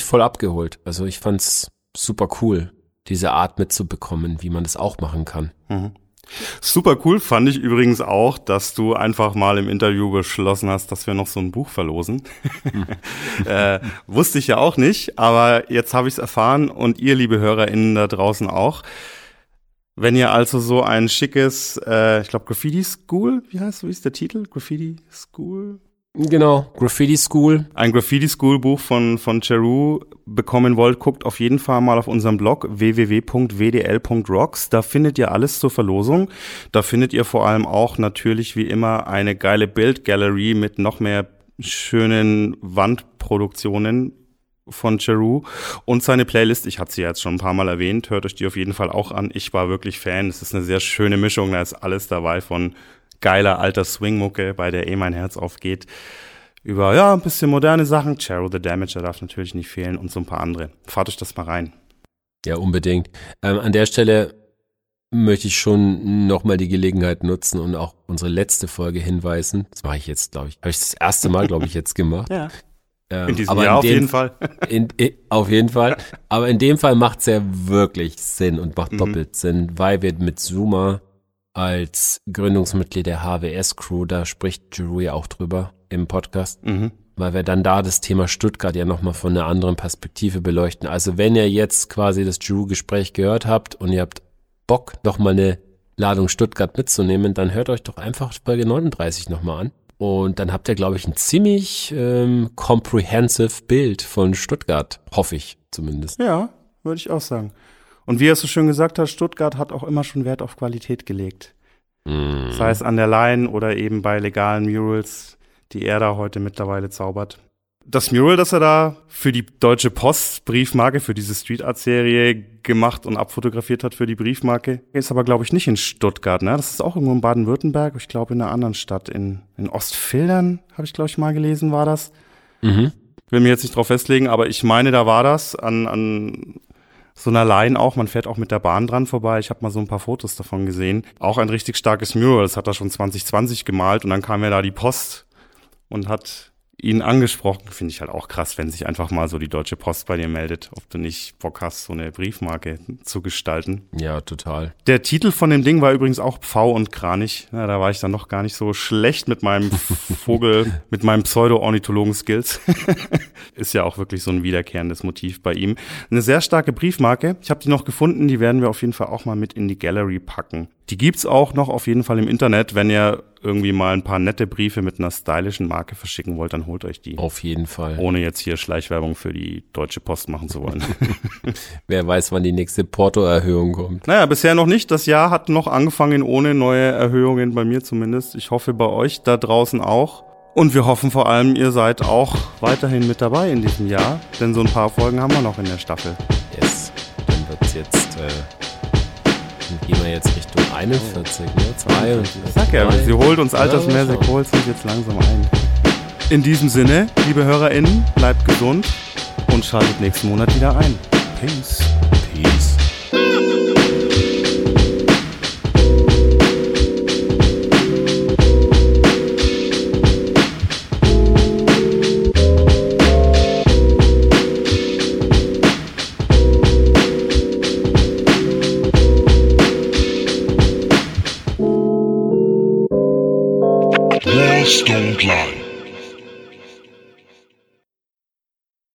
voll abgeholt. Also ich fand's super cool, diese Art mitzubekommen, wie man das auch machen kann. Super cool fand ich übrigens auch, dass du einfach mal im Interview beschlossen hast, dass wir noch so ein Buch verlosen. Wusste ich ja auch nicht, aber jetzt habe ich es erfahren und ihr, liebe HörerInnen da draußen auch. Wenn ihr also so ein schickes, ich glaube Graffiti School, wie ist der Titel? Graffiti School? Genau, Graffiti School. Ein Graffiti School Buch von Jeroo bekommen wollt, guckt auf jeden Fall mal auf unserem Blog www.wdl.rocks. Da findet ihr alles zur Verlosung. Da findet ihr vor allem auch natürlich wie immer eine geile Bildgallery mit noch mehr schönen Wandproduktionen von Jeroo und seine Playlist. Ich hatte sie jetzt schon ein paar Mal erwähnt. Hört euch die auf jeden Fall auch an. Ich war wirklich Fan. Es ist eine sehr schöne Mischung. Da ist alles dabei von geiler alter Swing-Mucke, bei der eh mein Herz aufgeht. Über, ein bisschen moderne Sachen. Jeru the Damager darf natürlich nicht fehlen und so ein paar andere. Fahrt euch das mal rein. Ja, unbedingt. An der Stelle möchte ich schon nochmal die Gelegenheit nutzen und auch unsere letzte Folge hinweisen. Das mache ich jetzt, glaube ich. Habe ich das erste Mal, jetzt gemacht. Ja. In diesem Jahr auf jeden Fall. Auf jeden Fall. Aber in dem Fall macht es ja wirklich Sinn und macht doppelt Sinn, weil wir mit Zuma als Gründungsmitglied der HWS-Crew, da spricht Jeroo ja auch drüber im Podcast, weil wir dann da das Thema Stuttgart ja nochmal von einer anderen Perspektive beleuchten. Also wenn ihr jetzt quasi das Jeroo-Gespräch gehört habt und ihr habt Bock, nochmal eine Ladung Stuttgart mitzunehmen, dann hört euch doch einfach Folge 39 nochmal an. Und dann habt ihr, glaube ich, ein ziemlich comprehensive Bild von Stuttgart, hoffe ich zumindest. Ja, würde ich auch sagen. Und wie er es so schön gesagt hat, Stuttgart hat auch immer schon Wert auf Qualität gelegt. Sei es an der Line oder eben bei legalen Murals, die er da heute mittlerweile zaubert. Das Mural, das er da für die Deutsche Post Briefmarke, für diese Street Art Serie gemacht und abfotografiert hat für die Briefmarke, ist aber, glaube ich, nicht in Stuttgart, ne? Das ist auch irgendwo in Baden-Württemberg, ich glaube in einer anderen Stadt, in Ostfildern, habe ich, glaube ich, mal gelesen, war das. Will mir jetzt nicht drauf festlegen, aber ich meine, da war das an so einer Line auch. Man fährt auch mit der Bahn dran vorbei. Ich habe mal so ein paar Fotos davon gesehen. Auch ein richtig starkes Mural. Das hat er schon 2020 gemalt. Und dann kam ja da die Post und hat ihn angesprochen. Finde ich halt auch krass, wenn sich einfach mal so die Deutsche Post bei dir meldet, ob du nicht Bock hast, so eine Briefmarke zu gestalten. Ja, total. Der Titel von dem Ding war übrigens auch Pfau und Kranich. Ja, da war ich dann noch gar nicht so schlecht mit meinem Vogel, mit meinem Pseudo-Ornithologen-Skills. Ist ja auch wirklich so ein wiederkehrendes Motiv bei ihm. Eine sehr starke Briefmarke. Ich habe die noch gefunden. Die werden wir auf jeden Fall auch mal mit in die Gallery packen. Die gibt's auch noch auf jeden Fall im Internet. Wenn ihr irgendwie mal ein paar nette Briefe mit einer stylischen Marke verschicken wollt, dann holt euch die. Auf jeden Fall. Ohne jetzt hier Schleichwerbung für die Deutsche Post machen zu wollen. Wer weiß, wann die nächste Porto-Erhöhung kommt. Naja, bisher noch nicht. Das Jahr hat noch angefangen ohne neue Erhöhungen, bei mir zumindest. Ich hoffe, bei euch da draußen auch. Und wir hoffen vor allem, ihr seid auch weiterhin mit dabei in diesem Jahr. Denn so ein paar Folgen haben wir noch in der Staffel. Yes, dann wird's jetzt... gehen wir jetzt Richtung 41, ne? 42. Sag ja, sie holt uns altersmäßig, holt sich jetzt langsam ein. In diesem Sinne, liebe HörerInnen, bleibt gesund und schaltet nächsten Monat wieder ein. Peace.